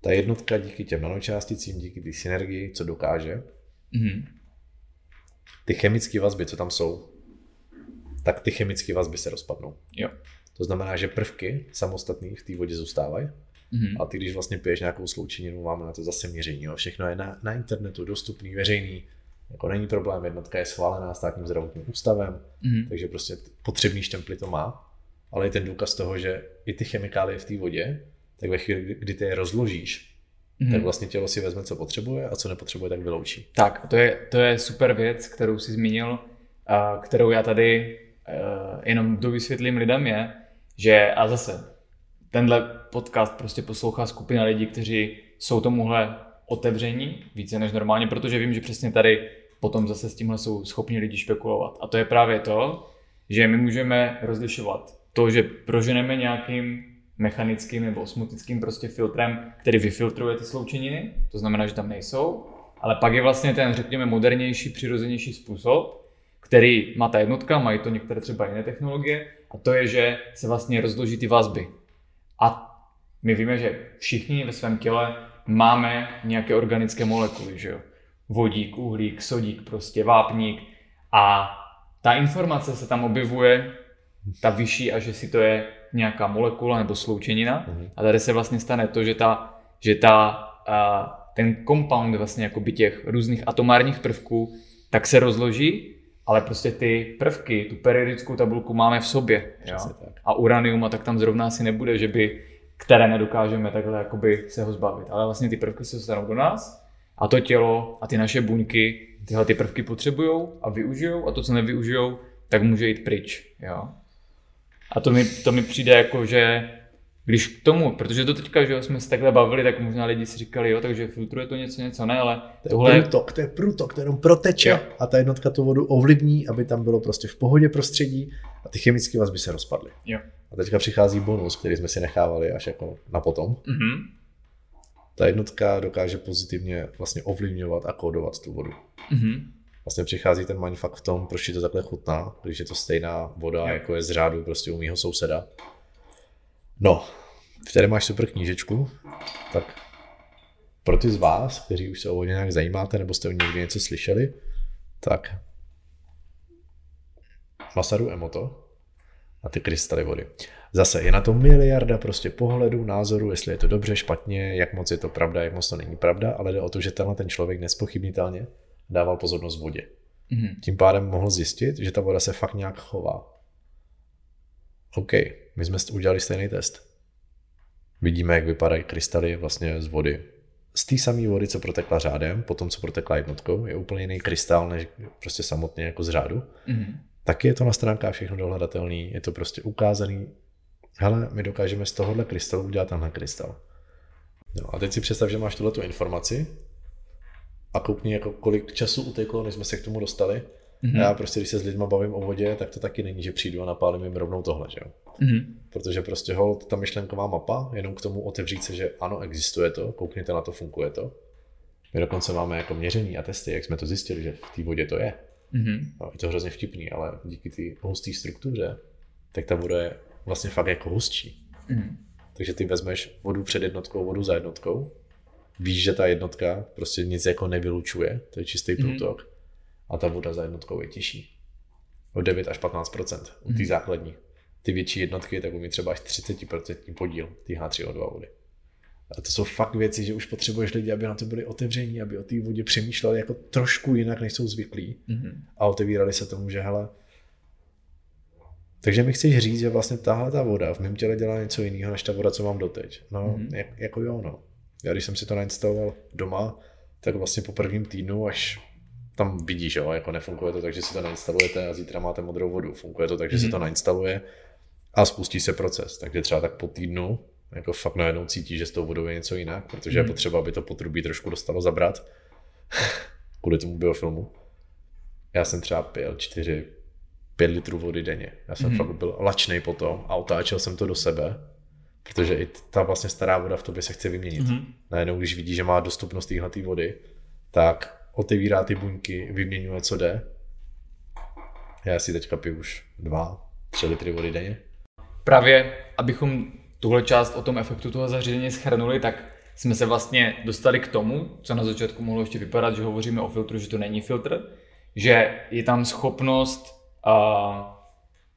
Ta jednotka díky těm nanočásticím, díky té synergii, co dokáže, mm-hmm. ty chemické vazby, co tam jsou, tak ty chemické vazby se rozpadnou. Jo. To znamená, že prvky samostatné v té vodě zůstávají, mm-hmm. a ty když vlastně piješ nějakou sloučeninu, máme na to zase měření, jo. Všechno je na, na internetu dostupný, veřejný, jako není problém, jednotka je schválená státním zdravotním ústavem, mm. takže prostě potřebný štemply to má, ale i ten důkaz toho, že i ty chemikálie v té vodě, tak ve chvíli, kdy ty je rozložíš, mm. tak vlastně tělo si vezme, co potřebuje a co nepotřebuje, tak vyloučí. Tak, to je, to je super věc, kterou jsi zmínil, a kterou já tady a jenom dovysvětlím lidem je, že a zase tenhle podcast prostě poslouchá skupina lidí, kteří jsou tomuhle otevření více než normálně, protože vím, že přesně tady potom zase s tímhle jsou schopni lidi špekulovat. A to je právě to, že my můžeme rozlišovat to, že proženeme nějakým mechanickým nebo osmotickým prostě filtrem, který vyfiltruje ty sloučeniny, to znamená, že tam nejsou, ale pak je vlastně ten, řekněme, modernější, přirozenější způsob, který má ta jednotka, mají to některé třeba jiné technologie, a to je, že se vlastně rozloží ty vazby. A my víme, že všichni ve svém těle máme nějaké organické molekuly, že jo? Vodík, uhlík, sodík, prostě vápník, a ta informace se tam objevuje, ta vyšší, a že si to je nějaká molekula nebo sloučenina, mm-hmm. a tady se vlastně stane to, že, ta, že ta, a, ten compound vlastně jakoby těch různých atomárních prvků tak se rozloží, ale prostě ty prvky, tu periodickou tabulku máme v sobě. A uranium a tak tam zrovna asi nebude, že by které nedokážeme takhle jakoby se ho zbavit. Ale vlastně ty prvky se dostanou do nás a to tělo a ty naše buňky tyhle ty prvky potřebujou a využijou, a to, co nevyužijou, tak může jít pryč. Jo? A to mi, to mi přijde jako, že když k tomu, protože to teďka, že jsme se takhle bavili, tak možná lidi si říkali, jo, takže filtruje to něco, něco ne, ale to je tohle... průtok, to je průtok, to jenom proteče, jo. A ta jednotka tu vodu ovlivní, aby tam bylo prostě v pohodě prostředí a ty chemické vazby se rozpadly. Jo. A teďka přichází bonus, který jsme si nechávali až jako na potom. Mm-hmm. Ta jednotka dokáže pozitivně vlastně ovlivňovat a kódovat tu vodu. Mm-hmm. Vlastně přichází ten maň fakt v tom, proč je to takhle chutná, když je to stejná voda, jo. jako je z řádu prostě u mýho souseda. No, tady máš super knížečku, tak pro ty z vás, kteří už se o vodě nějak zajímáte, nebo jste o někdy něco slyšeli, tak Masaru Emoto a ty krystaly vody. Zase je na to miliarda prostě pohledů, názorů, jestli je to dobře, špatně, jak moc je to pravda, jak moc to není pravda, ale jde o to, že tenhle ten člověk nespochybnitelně dával pozornost vodě. Mm-hmm. Tím pádem mohl zjistit, že ta voda se fakt nějak chová. OK, my jsme udělali stejný test. Vidíme, jak vypadají krystaly vlastně z vody. Z té samé vody, co protekla řádem, potom co protekla jednotkou, je úplně jiný krystal, než prostě samotně jako z řádu. Mm-hmm. Taky je to na stránkách všechno dohledatelný, je to prostě ukázaný. Hele, my dokážeme z tohohle krystalu udělat tenhle krystal. No a teď si představ, že máš tuhletu informaci a koukni, jako kolik času uteklo, než jsme se k tomu dostali. Mm-hmm. A já prostě, když se s lidma bavím o vodě, tak to taky není, že přijdu a napálím jim rovnou tohle, že jo. Mm-hmm. Protože prostě hold, ta myšlenková mapa, jenom k tomu otevřít se, že ano, existuje to, koukněte na to, funguje to. My dokonce máme jako měření a testy, jak jsme to zjistili, že v té vodě to je. Mm-hmm. No, je to hrozně vtipný, ale díky té husté struktuře, tak ta voda je vlastně fakt jako hustší. Mm-hmm. Takže ty vezmeš vodu před jednotkou, vodu za jednotkou, víš, že ta jednotka prostě nic jako nevylučuje, to je čistý průtok. Mm-hmm. A ta voda za jednotkou je těžší. O devět až patnáct procent u té základní. Ty větší jednotky, tak umí třeba až třicet procent podíl té há tři ó dva vody. A to jsou fakt věci, že už potřebuješ lidi, aby na to byli otevření, aby o té vodě přemýšleli jako trošku jinak, než jsou zvyklí. Mm-hmm. A otevírali se tomu, že hele. Takže mi chceš říct, že vlastně tahle ta voda v mém těle dělá něco jiného, než ta voda, co mám doteď. No, mm-hmm. jak, jako jo, no. Já když jsem si to nainstaloval doma, tak vlastně po prvním týdnu až tam vidíš, jo, jako nefunguje to tak, že si to nainstalujete a zítra máte modrou vodu. Funguje to tak, že mm-hmm. se to nainstaluje a spustí se proces. Takže třeba tak po týdnu jako fakt najednou cítíš, že s tou vodou je něco jinak, protože mm-hmm. je potřeba, aby to potrubí trošku dostalo zabrat. Kvůli tomu biofilmu. Já jsem třeba pil čtyři pět litrů vody denně. Já jsem mm-hmm. fakt byl lačnej potom a otáčel jsem to do sebe, protože i ta vlastně stará voda v tobě se chce vyměnit. Mm-hmm. Najednou, když vidí, že má dostupnost téhleté vody, tak otevírá ty buňky, vyměňuje, co jde. Já si teďka piju už dva, tři litry vody denně. Právě, abychom tuhle část o tom efektu toho zařízení shrnuli, tak jsme se vlastně dostali k tomu, co na začátku mohlo ještě vypadat, že hovoříme o filtru, že to není filtr, že je tam schopnost uh,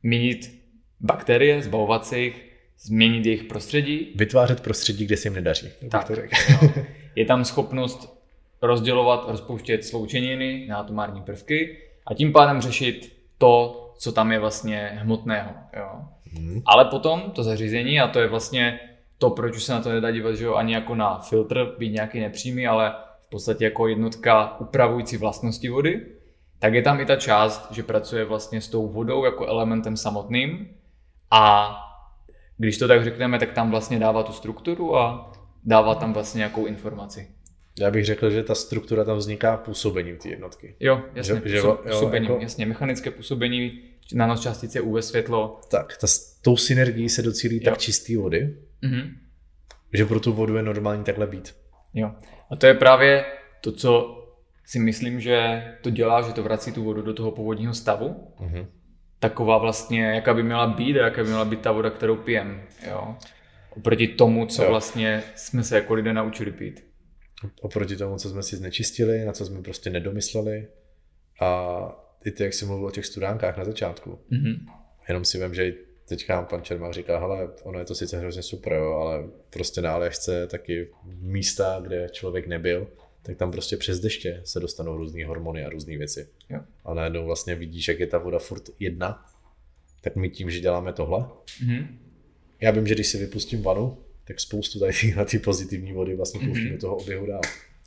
měnit bakterie, zbavovat se jich, změnit jejich prostředí. Vytvářet prostředí, kde se jim nedaří. Tak, no. Je tam schopnost rozdělovat, rozpouštět sloučeniny, neatomární prvky a tím pádem řešit to, co tam je vlastně hmotného. Jo. Hmm. Ale potom to zařízení, a to je vlastně to, proč už se na to nedá dívat, že jo, ani jako na filtr, být nějaký nepřímý, ale v podstatě jako jednotka upravující vlastnosti vody, tak je tam i ta část, že pracuje vlastně s tou vodou jako elementem samotným a když to tak řekneme, tak tam vlastně dává tu strukturu a dává tam vlastně nějakou informaci. Já bych řekl, že ta struktura tam vzniká působením té jednotky. Jo, jasně, že, působ, jo, působením, jako... jasně, mechanické působení, nanočástice, U V světlo. Tak, ta, tou synergií se docílí jo. tak čistý vody, mm-hmm. že pro tu vodu je normální takhle být. Jo, a to je právě to, co si myslím, že to dělá, že to vrací tu vodu do toho původního stavu. Mm-hmm. Taková vlastně, jaká by měla být a jaká by měla být ta voda, kterou pijem, jo. Oproti tomu, co jo. vlastně jsme se jako lidé naučili pít. Oproti tomu, co jsme si znečistili, na co jsme prostě nedomysleli a i ty, jak jsi mluvil o těch studánkách na začátku. Mm-hmm. Jenom si vím, že teďka pan Čermák říká, hele, ono je to sice hrozně super, jo, ale prostě na Aljašce taky místa, kde člověk nebyl, tak tam prostě přes deště se dostanou různý hormony a různé věci. Jo. A najednou vlastně vidíš, jak je ta voda furt jedna, tak my tím, že děláme tohle. Mm-hmm. Já vím, že když si vypustím vanu, tak spoustu tady na ty pozitivní vody vlastně pouštíme mm-hmm. toho oběhu dál.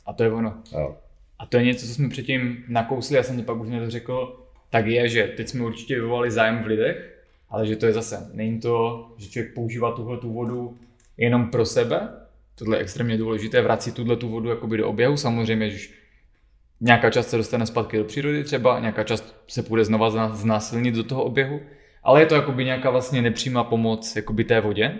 A to je ono. Jo. A to je něco, co jsme předtím nakousli, já jsem to pak už nedořekl, tak je, že teď jsme určitě vyvolali zájem v lidech, ale že to je zase, není to, že člověk používá tuhle tu vodu jenom pro sebe, tohle je extrémně důležité, vrací tuhle tu vodu jakoby do oběhu, samozřejmě, že nějaká část se dostane zpátky do přírody třeba, nějaká část se půjde znova znásilnit do toho oběhu, ale je to jakoby nějaká vlastně nepřímá pomoc jakoby té vodě.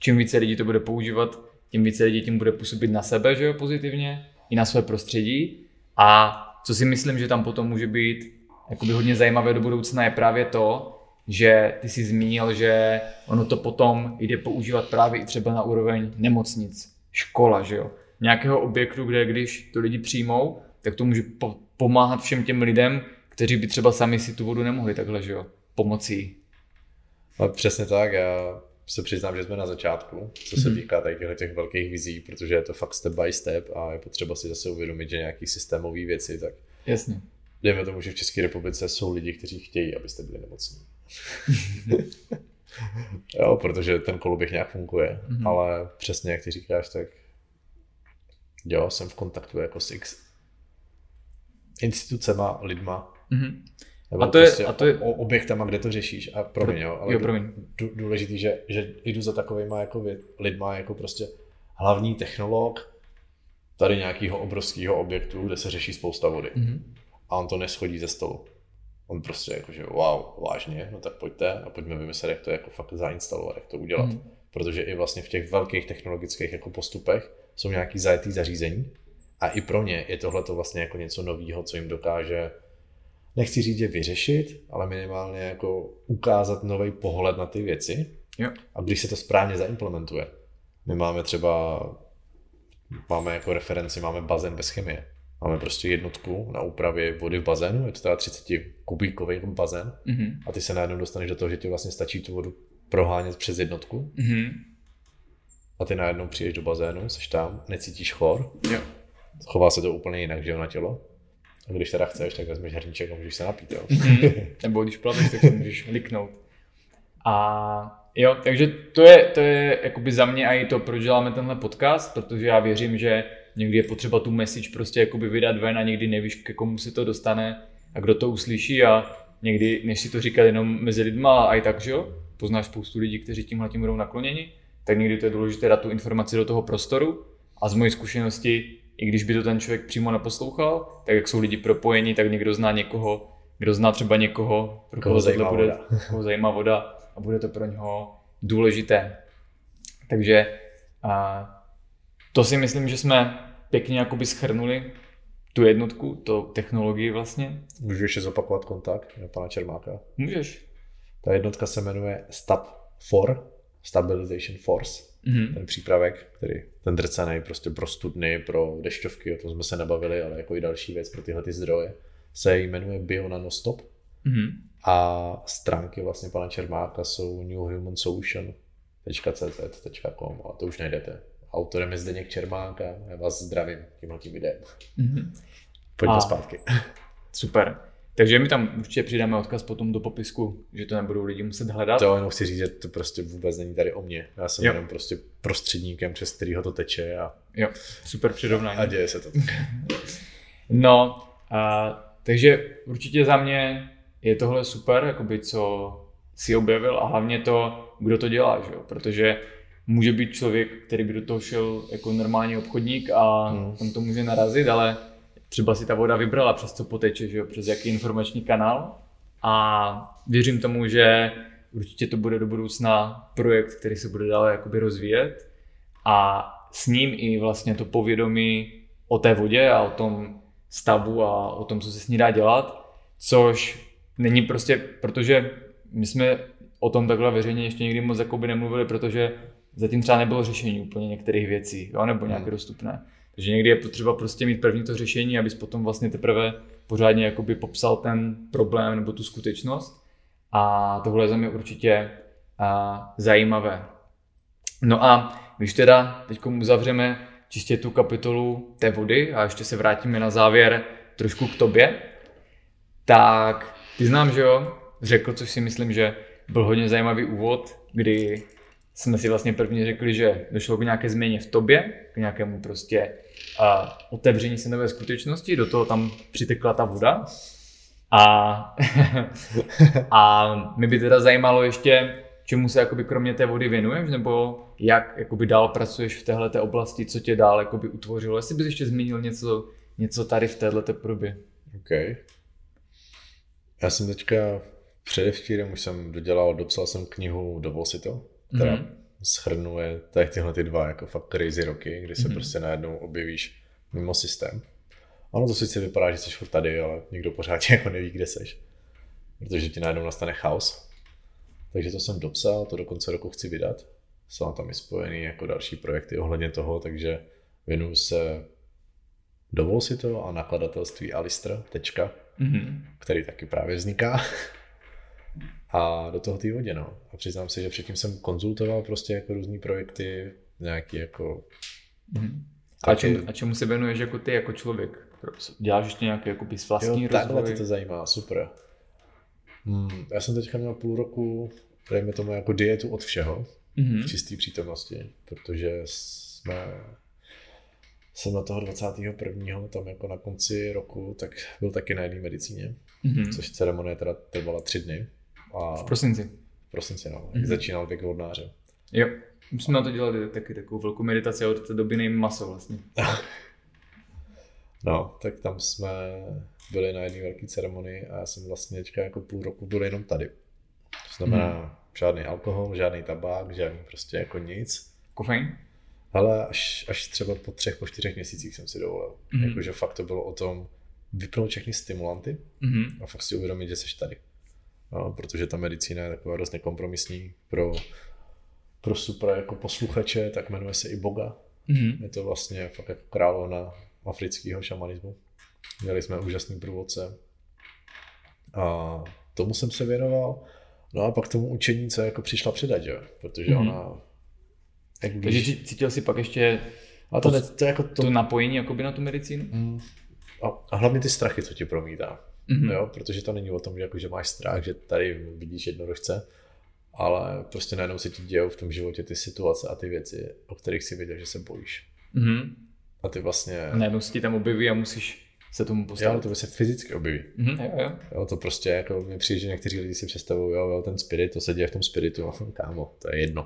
Čím více lidí to bude používat, tím více lidí tím bude působit na sebe, že jo, pozitivně, i na své prostředí. A co si myslím, že tam potom může být jakoby hodně zajímavé do budoucna, je právě to, že ty jsi zmínil, že ono to potom jde používat právě i třeba na úroveň nemocnic, škola, že jo. Nějakého objektu, kde když to lidi přijmou, tak to může po- pomáhat všem těm lidem, kteří by třeba sami si tu vodu nemohli takhle, že jo, pomocí. No, přesně tak, já... se přiznám, že jsme na začátku, co se týká tady těch velkých vizí, protože je to fakt step by step a je potřeba si zase uvědomit, že nějaký systémové věci, tak jasně. Dejme tomu, že v České republice jsou lidi, kteří chtějí, abyste byli nemocní. Jo, protože ten koloběh nějak funguje, mm-hmm. ale přesně jak ty říkáš, tak jo, jsem v kontaktu jako s x institucema, lidma. Mm-hmm. A to, prostě je, a to je objektama, kde to řešíš a promiň, jo, ale jo, promiň. Důležitý, že, že jdu za takovýma jako lidma jako prostě hlavní technolog tady nějakého obrovského objektu, kde se řeší spousta vody. Mm-hmm. A on to neschodí ze stolu. On prostě jakože wow, vážně, no tak pojďte a pojďme vymyslet, jak to jako fakt zainstalovat, jak to udělat. Mm-hmm. Protože i vlastně v těch velkých technologických jako postupech jsou nějaký zajetý zařízení a i pro ně je tohle to vlastně jako něco nového, co jim dokáže, nechci říct, že vyřešit, ale minimálně jako ukázat nový pohled na ty věci. Jo. A když se to správně zaimplementuje. My máme třeba, máme jako referenci, máme bazén bez chemie. Máme prostě jednotku na úpravě vody v bazénu, je to teda třicet kubíkový bazén mm-hmm. a ty se najednou dostaneš do toho, že ti vlastně stačí tu vodu prohánět přes jednotku mm-hmm. a ty najednou přijdeš do bazénu, seš tam, necítíš chlor, jo. Chová se to úplně jinak, že jo, na tělo. A když teda chceš, tak vezmeš hrníček a můžeš se napít, jo. Mm-hmm. Nebo když plavíš, tak se můžeš liknout. A jo, takže to je, to je jakoby za mě i to, proč děláme tenhle podcast, protože já věřím, že někdy je potřeba tu message prostě jakoby vydat ven a někdy nevíš, ke komu se to dostane a kdo to uslyší a někdy, než si to říkat jenom mezi lidma a i tak, že jo, poznáš spoustu lidí, kteří tímhle tím budou nakloněni, tak někdy to je důležité dát tu informaci do toho prostoru a z mojí zkušenosti, i když by to ten člověk přímo neposlouchal, tak jak jsou lidi propojeni, tak někdo zná někoho, kdo zná třeba někoho, pro koho, koho zajímá bude, voda. Koho zajímá voda a bude to pro něho důležité. Takže a to si myslím, že jsme pěkně jakoby shrnuli tu jednotku, tu technologii vlastně. Můžu ještě zopakovat kontakt na pana Čermáka? Můžeš. Ta jednotka se jmenuje StopForce, Stabilization Force, mm-hmm. ten přípravek, který ten drcenej prostě pro studny, pro dešťovky, o tom jsme se nebavili, ale jako i další věc pro tyhle ty zdroje, se jmenuje Bio Nanostop mm-hmm. a stránky vlastně pana Čermáka jsou new human solution tečka cé zet tečka com, ale to už najdete. Autorem je Zdeněk Čermák a já vás zdravím tímhle tím videem. Mm-hmm. Pojďme a, zpátky. Super. Takže my tam určitě přidáme odkaz potom do popisku, že to nebudou lidi muset hledat. To jenom chci říct, že to prostě vůbec není tady o mně. Já jsem jo. jenom prostě prostředníkem, přes kterýho to teče a... Jo, super přirovnání. A děje se to. No, a, takže určitě za mě je tohle super, jakoby co si objevil a hlavně to, kdo to dělá, že jo, protože může být člověk, který by do toho šel jako normální obchodník a hmm. tam to může narazit, ale třeba si ta voda vybrala, přes co poteče, že jo, přes jaký informační kanál. A věřím tomu, že určitě to bude do budoucna projekt, který se bude dále jakoby rozvíjet a s ním i vlastně to povědomí o té vodě a o tom stavu a o tom, co se s ní dá dělat, což není prostě, protože my jsme o tom takhle veřejně ještě nikdy moc jakoby nemluvili, protože zatím třeba nebylo řešení úplně některých věcí, jo, nebo nějaké hmm. dostupné. Takže někdy je potřeba prostě mít první to řešení, abys potom vlastně teprve pořádně jakoby popsal ten problém nebo tu skutečnost. A tohle je za mě určitě a, zajímavé. No a když teda teď uzavřeme čistě tu kapitolu té vody a ještě se vrátíme na závěr trošku k tobě, tak ty znám, že jo, řekl, což si myslím, že byl hodně zajímavý úvod, kdy jsme si vlastně první řekli, že došlo k nějaké změně v tobě, k nějakému prostě uh, otevření se nové skutečnosti, do toho tam přitekla ta voda. A, a mě by teda zajímalo ještě, čemu se jakoby kromě té vody věnuješ, nebo jak jakoby dál pracuješ v téhleté oblasti, co tě dál jakoby utvořilo. Jestli bys ještě zmínil něco, něco tady v téhleté probě. OK. Já jsem teďka předevčírem už jsem dodělal, dopsal jsem knihu Dovol si to, která mm-hmm. shrnuje tady tyhle ty dva jako fakt crazy roky, kdy se mm-hmm. prostě najednou objevíš mimo systém. Ono to sice vypadá, že jsi furt tady, ale nikdo pořád jako neví, kde seš. Protože ti najednou nastane chaos. Takže to jsem dopsal, to do konce roku chci vydat. Jsou tam i spojený jako další projekty ohledně toho, takže věnuju se Dovol si to a nakladatelství Alistra, tečka, mm-hmm. který taky právě vzniká. A do toho té vodě, no. A přiznám se, že předtím jsem konzultoval prostě jako různý projekty, nějaký jako... Mm. A, čem, a čemu se věnuješ jako ty, jako člověk? Děláš ještě nějaký jako bys vlastní rozvoj? Jo, takhle to zajímá, super. Hmm, já jsem teďka měl půl roku dejme tomu jako dietu od všeho, mm-hmm. v čisté přítomnosti, protože jsme jsem na toho dvacátého prvního tam jako na konci roku, tak byl taky na jedné medicíně, mm-hmm. což ceremonie teda trvala tři dny. A v prosinci. V prosinci, no. Mm-hmm. Začínal věk vodnáře. Jo, my jsme a... na to dělali taky takovou velkou meditaci a od té doby nejím maso vlastně. No, tak tam jsme byli na jedné velké ceremonii a já jsem vlastně jako půl roku byl jenom tady. To znamená mm-hmm. žádný alkohol, žádný tabák, žádný prostě jako nic. Kofein? Ale až, až třeba po třech, po čtyřech měsících jsem si dovolil. Mm-hmm. Jakože fakt to bylo o tom vypnout všechny stimulanty mm-hmm. a fakt si uvědomit, že seš tady. No, protože ta medicína je taková dost nekompromisní pro, pro super jako posluchače, tak jmenuje se i Boga. Mm-hmm. Je to vlastně fakt jako královna afrického šamanismu. Měli jsme úžasný průvodce. A tomu jsem se věnoval. No a pak tomu učení, co jako přišla předat, že? Protože mm-hmm. ona... Když... Takže cítil jsi pak ještě a to, to, to, jako to... to napojení na tu medicínu? Mm. A, a hlavně ty strachy, co ti promítá. Mm-hmm. Jo? Protože to není o tom, že, jako, že máš strach, že tady vidíš jednorožce, ale prostě najednou se ti dějou v tom životě ty situace a ty věci, o kterých si věděl, že se bojíš. Mm-hmm. A ty vlastně... Najednou se ti tam objeví a musíš se tomu postavit. Jo, to se fyzicky objeví. Mm-hmm. Jo, jo. Jo, to prostě jako mě přijde, že někteří lidi si představují, jo, jo, ten spirit, to se děje v tom spiritu, kámo, to je jedno.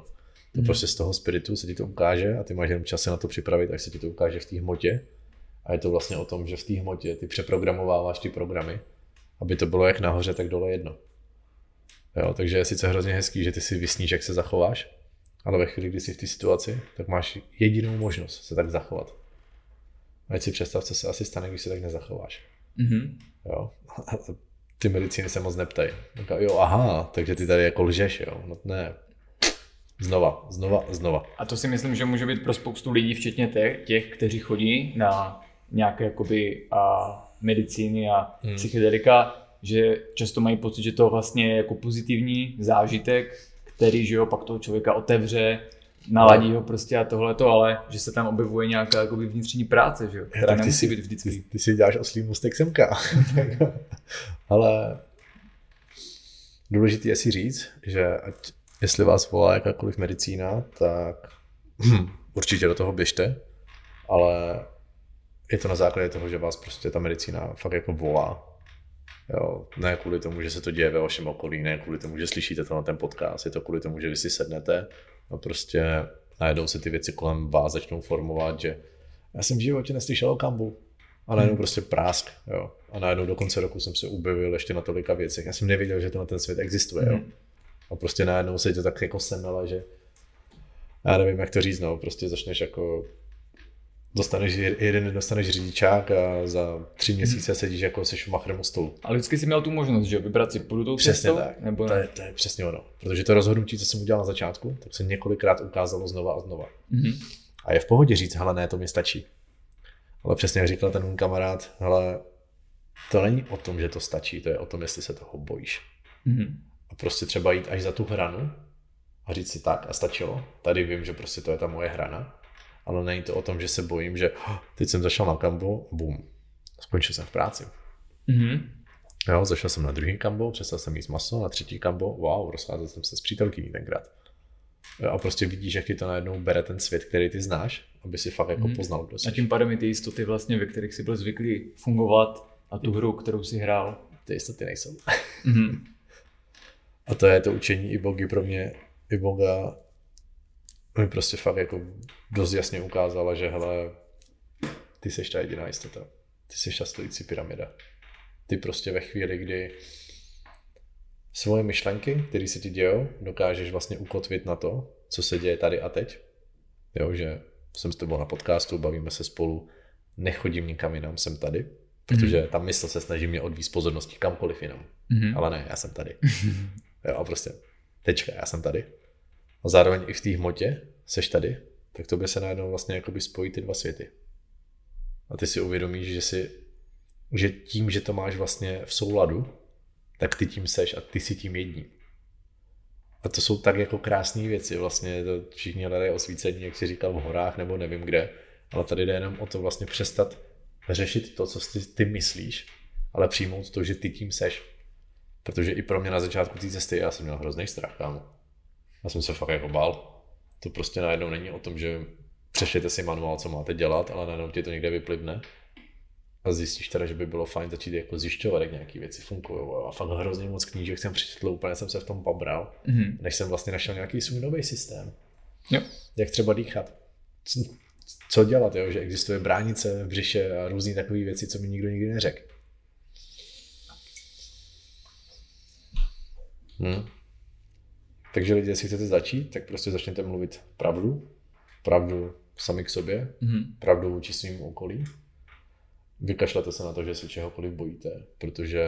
To hmm. prostě z toho spiritu se ti to ukáže a ty máš jenom čas se na to připravit, až se ti to ukáže v té hmotě. A je to vlastně o tom, že v té hmotě ty přeprogramováváš ty programy, aby to bylo jak nahoře, tak dole jedno. Jo, takže je sice hrozně hezký, že ty si vysníš, jak se zachováš, ale ve chvíli, kdy jsi v té situaci, tak máš jedinou možnost se tak zachovat. Ať si představ, co se asi stane, když se tak nezachováš. Hmm. Jo. Ty medicíny se moc neptají. Jo, aha, takže ty tady jako lžeš, jo. No, ne. Znova, znova, znova. A to si myslím, že může být pro spoustu lidí, včetně těch, kteří chodí na nějaké jakoby a medicíny a hmm. psychedelika, že často mají pocit, že to vlastně je jako pozitivní zážitek, který, že jo, pak toho člověka otevře, naladí no. ho prostě a tohleto, ale že se tam objevuje nějaká jakoby vnitřní práce, že jo, která tak nemusí si, být vždycky. Ty, ty si děláš oslý mustek semka. Ale důležité je si říct, že ať jestli vás volá jakákoliv medicína, tak hm, určitě do toho běžte, ale je to na základě toho, že vás prostě ta medicína fakt jako volá. Jo, ne kvůli tomu, že se to děje ve vašem okolí, ne kvůli tomu, že slyšíte to na ten podcast, je to kvůli tomu, že vy si sednete a prostě najednou se ty věci kolem vás začnou formovat, že já jsem v životě neslyšel o kambu a najednou prostě prásk. Jo. A najednou do konce roku jsem se objevil ještě na tolika věcech, já jsem nevěděl, že to na ten svět existuje. Jo. A prostě najednou se to tak jako semele, že já nevím, jak to říct, no, prostě začneš jako, dostaneš jeden, dostaneš řidičák a za tři měsíce sedíš jako seš v machremu stolu. Ale vždycky jsi měl tu možnost, že vybrat si půjdu tou cestou? Přesně tak, nebo... to, je, to je přesně ono, protože to rozhodnutí, co jsem udělal na začátku, tak se několikrát ukázalo znova a znova. Mm-hmm. A je v pohodě říct, hele ne, to mi stačí. Ale přesně jak říkal ten můj kamarád, hele, to není o tom, že to stačí, to je o tom, jestli se toho bojíš. Mm-hmm. A prostě třeba jít až za tu hranu a říct si tak a stačilo. Tady vím, že prostě to je ta moje hrana, ale není to o tom, že se bojím, že teď jsem zašel na kambu, bum, skončil jsem v práci. Mm-hmm. Jo, zašel jsem na druhý kambu, přestal jsem jíst maso, na třetí kambu, wow, rozcházel jsem se s přítelkyní tenkrát. A prostě vidíš, jak ti to najednou bere ten svět, který ty znáš, aby si fakt jako mm-hmm. poznal. Prostě. A tím pádem i ty jistoty vlastně, ve kterých si byl zvyklý fungovat a tu hru, kterou si hrál. Ty jistoty nejsou. Mm-hmm. A to je to učení i Bogy pro mě, i Boga mi prostě fakt jako dost jasně ukázala, že hele, ty seš ta jediná jistota, ty seš ta stojící pyramida. Ty prostě ve chvíli, kdy svoje myšlenky, které se ti dějou, dokážeš vlastně ukotvit na to, co se děje tady a teď. Jo, že jsem s tebou na podcastu, bavíme se spolu, nechodím nikam jinam, jsem tady. Protože ta mysl se snaží mě odvíz pozornosti kamkoliv jinam, mm-hmm. ale ne, já jsem tady. Jo, a prostě, tečka, já jsem tady. A zároveň i v té hmotě seš tady, tak tobě se najednou vlastně jakoby spojí ty dva světy. A ty si uvědomíš, že, si, že tím, že to máš vlastně v souladu, tak ty tím seš a ty si tím jedním. A to jsou tak jako krásné věci, vlastně to všichni hledají osvícení, jak si říkal, v horách nebo nevím kde, ale tady jde jenom o to vlastně přestat řešit to, co ty, ty myslíš, ale přijmout to, že ty tím seš. Protože i pro mě na začátku té cesty já jsem měl hrozný strach, kámo. Já jsem se fakt jako bál. To prostě najednou není o tom, že přečtěte si manuál, co máte dělat, ale najednou ti to někde vyplivne. A zjistíš teda, že by bylo fajn začít jako zjišťovat, jak nějaké věci funkují. A fakt hrozně moc knížek jsem přečetl, úplně jsem se v tom pobral, mm-hmm. než jsem vlastně našel nějaký svůj nový systém. Jo. Jak třeba dýchat. Co dělat, jo? Že existuje bránice v břiše a různý takové věci, co mi nikdo nikdy neřekl. Hmm. Takže lidi, jestli chcete začít, tak prostě začněte mluvit pravdu, pravdu sami k sobě, mm-hmm. pravdu vůči svým okolí. Vykašlete se na to, že se čehokoliv bojíte, protože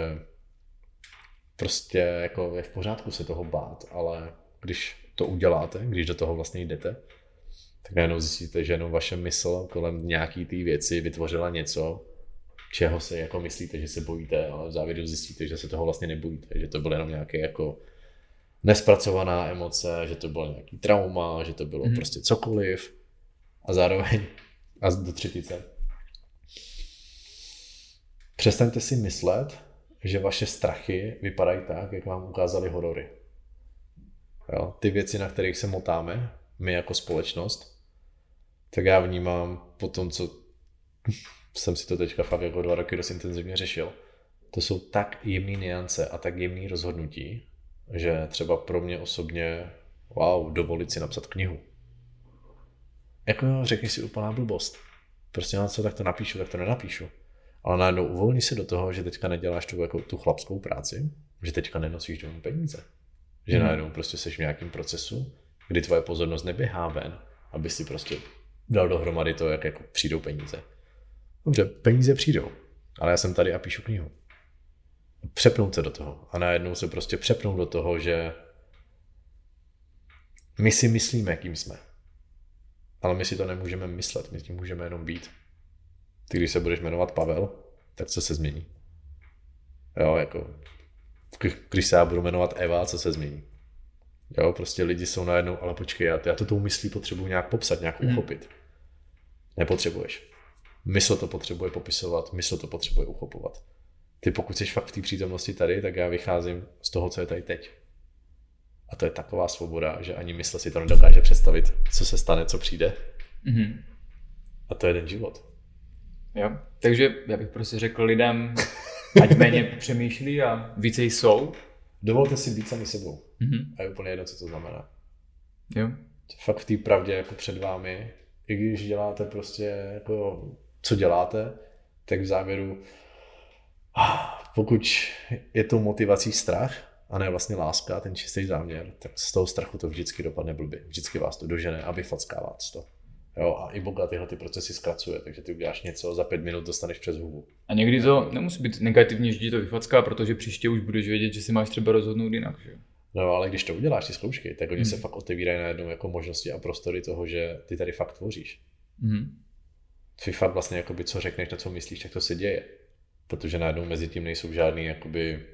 prostě jako je v pořádku se toho bát, ale když to uděláte, když do toho vlastně jdete, tak najednou zjistíte, že jenom vaše mysl kolem nějaký té věci vytvořila něco, čeho se jako myslíte, že se bojíte, ale v závěru zjistíte, že se toho vlastně nebojíte, že to bylo jenom nějaké jako nespracovaná emoce, že to bylo nějaký trauma, že to bylo mm. prostě cokoliv a zároveň a do třetice. Přestaňte si myslet, že vaše strachy vypadají tak, jak vám ukázaly horory. Jo? Ty věci, na kterých se motáme, my jako společnost, tak já vnímám po tom, co jsem si to teďka fakt jako dva roky dost intenzivně řešil, to jsou tak jemný nuance a tak jemný rozhodnutí, že třeba pro mě osobně, wow, dovolit si napsat knihu. Jako jo, řekni si úplná blbost. Prostě na co, tak to napíšu, tak to nenapíšu. Ale najednou uvolni se do toho, že teďka neděláš tu, jako, tu chlapskou práci, že teďka nenosíš domů peníze. Že hmm. najednou prostě seš v nějakém procesu, kdy tvoje pozornost neběhá ven, aby si prostě dal dohromady to, jak jako přijdou peníze. Dobře, peníze přijdou, ale já jsem tady a píšu knihu. Přepnout se do toho a najednou se prostě přepnout do toho, že my si myslíme, jakým jsme. Ale my si to nemůžeme myslet, my tím můžeme jenom být. Ty, když se budeš jmenovat Pavel, tak co se změní? Jo, jako, když se já budu jmenovat Eva, co se změní? Jo, prostě lidi jsou najednou, ale počkej, já, já to tou myslí potřebuji nějak popsat, nějak mm. uchopit. Nepotřebuješ. Mysl to potřebuje popisovat, mysl to potřebuje uchopovat. Ty pokud jsi fakt v té přítomnosti tady, tak já vycházím z toho, co je tady teď. A to je taková svoboda, že ani mysl si to nedokáže představit, co se stane, co přijde. Mm-hmm. A to je ten život. Jo. Takže já bych prostě řekl lidem, ať méně přemýšlí a více jsou. Dovolte si být sami sebou. Mm-hmm. A je úplně jedno, co to znamená. Jo. Fakt v té pravdě jako před vámi, i když děláte prostě jako co děláte, tak v závěru pokud je to motivací strach a ne vlastně láska, ten čistý záměr, tak z toho strachu to vždycky dopadne blbě. Vždycky vás to dožene a vyfacká vás to. Jo, a i Boga tyhle ty procesy zkracuje, takže ty uděláš něco, za pět minut dostaneš přes hubu. A někdy to nemusí být negativně, že to vyfacká, protože příště už budeš vědět, že si máš třeba rozhodnout jinak. Že? No ale když to uděláš, ty zkoušky, tak oni mm. se fakt otevírají najednou jako možnosti a prostory toho, že ty tady fakt tvoříš. Mm. Ty fakt vlastně jakoby, co řekneš, na co myslíš, tak to se děje. Protože najednou mezi tím nejsou žádný jakoby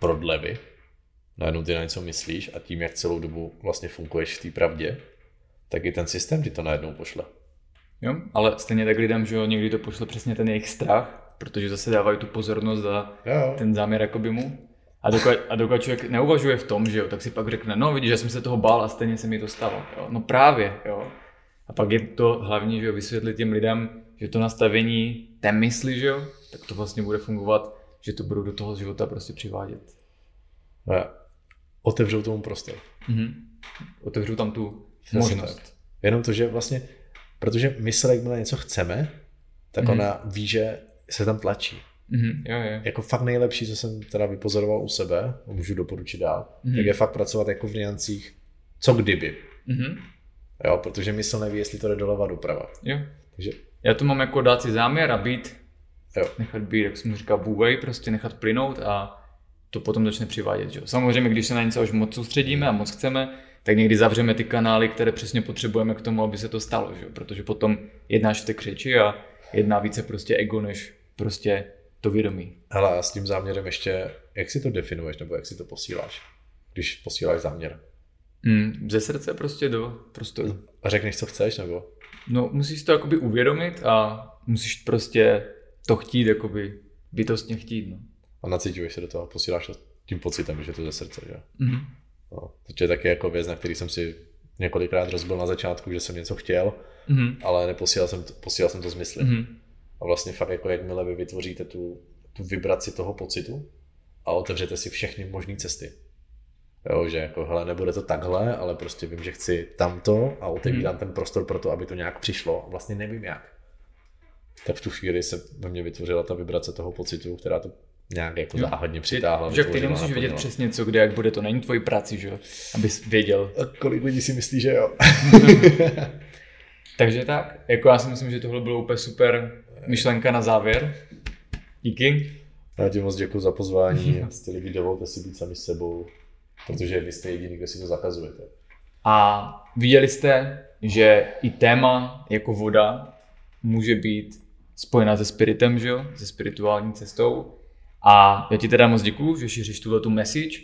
prodlevy. Najednou ty na něco myslíš a tím, jak celou dobu vlastně funguješ v té pravdě, tak i ten systém ti to najednou pošle. Jo, ale stejně tak lidem, že jo, někdy to pošle přesně ten jejich strach, protože zase dávají tu pozornost za jo. ten záměr jakoby mu. A dokud, a dokud člověk neuvažuje v tom, že jo, tak si pak řekne, no vidíš, já jsem se toho bál a stejně se mi to stalo. Jo. No právě, jo. A pak je to hlavní, že jo, vysvětlit těm lidem, že to nastavení té mysli, že jo, tak to vlastně bude fungovat, že to budou do toho života prostě přivádět. Ne, otevřou tomu prostor. Mm-hmm. Otevřou tam tu Přesně možnost. Tak. Jenom to, že vlastně, protože mysl, jakmile něco chceme, tak mm-hmm. ona ví, že se tam tlačí. Mm-hmm. Jo, jo. Jako fakt nejlepší, co jsem teda vypozoroval u sebe, můžu doporučit dál, mm-hmm. tak je fakt pracovat jako v niancích, co kdyby. Mm-hmm. Jo, protože mysl neví, jestli to jde doleva doprava. Jo. Takže já to mám jako dát si záměr a být, jo. nechat být, jak jsem říkal, bůvej, prostě nechat plynout a to potom začne přivádět. Že? Samozřejmě, když se na něco už moc soustředíme a moc chceme, tak někdy zavřeme ty kanály, které přesně potřebujeme k tomu, aby se to stalo. Že? Protože potom jednáš v té křeči a jedná více prostě ego, než prostě to vědomí. Hele, a s tím záměrem ještě, jak si to definuješ nebo jak si to posíláš, když posíláš záměr? Mm, ze srdce prostě do prostoru. A řekneš, co chceš nebo? No, musíš to jakoby uvědomit a musíš prostě to chtít, jakoby bytostně chtít. No. A nacítuješ se do toho, posíláš to tím pocitem, že je to ze srdce, že? Mm-hmm. No, to je taky jako věc, na který jsem si několikrát rozbil na začátku, že jsem něco chtěl, mm-hmm. ale neposílal jsem to, posílal jsem to z mysli. Mm-hmm. A vlastně fakt jako jakmile vy vytvoříte tu, tu vibraci toho pocitu a otevřete si všechny možné cesty. Jo, že jako hele, nebude to takhle, ale prostě vím, že chci tamto a otevírám mm-hmm. ten prostor pro to, aby to nějak přišlo. Vlastně nevím jak. Tak v tu chvíli se ve mně vytvořila ta vibrace toho pocitu, která to nějak jako jo. záhadně přitáhla. Že ty nemusíš vědět přesně co, kde, jak bude, to není tvojí práci, že jo? Abys věděl. A kolik lidí si myslí, že jo. Takže tak, jako já si myslím, že tohle bylo úplně super myšlenka na závěr. Díky. Já ti moc děkuji za pozvání. Jste lidi, dovolte si být sami sebou, protože vy jste jediný, kdo si to zakazujete. A viděli jste, že i téma jako voda může být spojená se spiritem, že jo? Se spirituální cestou. A já ti teda moc děkuju, že šíříš tuhletu message.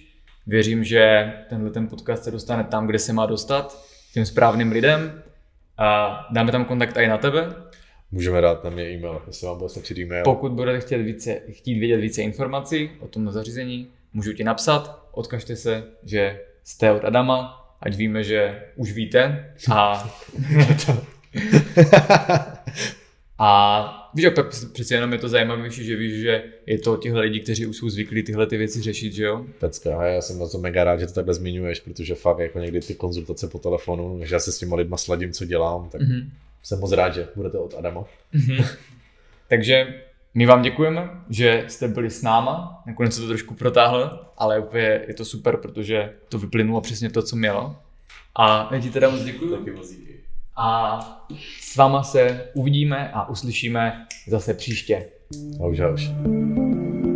Věřím, že tenhle ten podcast se dostane tam, kde se má dostat, těm správným lidem. A dáme tam kontakt i na tebe. Můžeme dát na mě e-mail, jestli vám bude stačit e-mail. Pokud budete chtět více, chtít vědět více informací o tomhle zařízení, můžu ti napsat, odkažte se, že jste od Adama, ať víme, že už víte. A... A víš, tak přeci jenom je to zajímavější, že víš, že je to těchto lidí, kteří už jsou zvyklí tyhle ty věci řešit, že jo? Pecka, já jsem na to mega rád, že to takhle zmiňuješ, protože fakt jako někdy ty konzultace po telefonu, že já se s těma lidma sladím, co dělám, tak mm-hmm. jsem moc rád, že budete od Adama. Mm-hmm. Takže my vám děkujeme, že jste byli s náma, nakonec se to trošku protáhlo, ale úplně je to super, protože to vyplynulo přesně to, co mělo. A já ti teda moc děkuju. Taky moc díky. A s váma se uvidíme a uslyšíme zase příště. Už, už.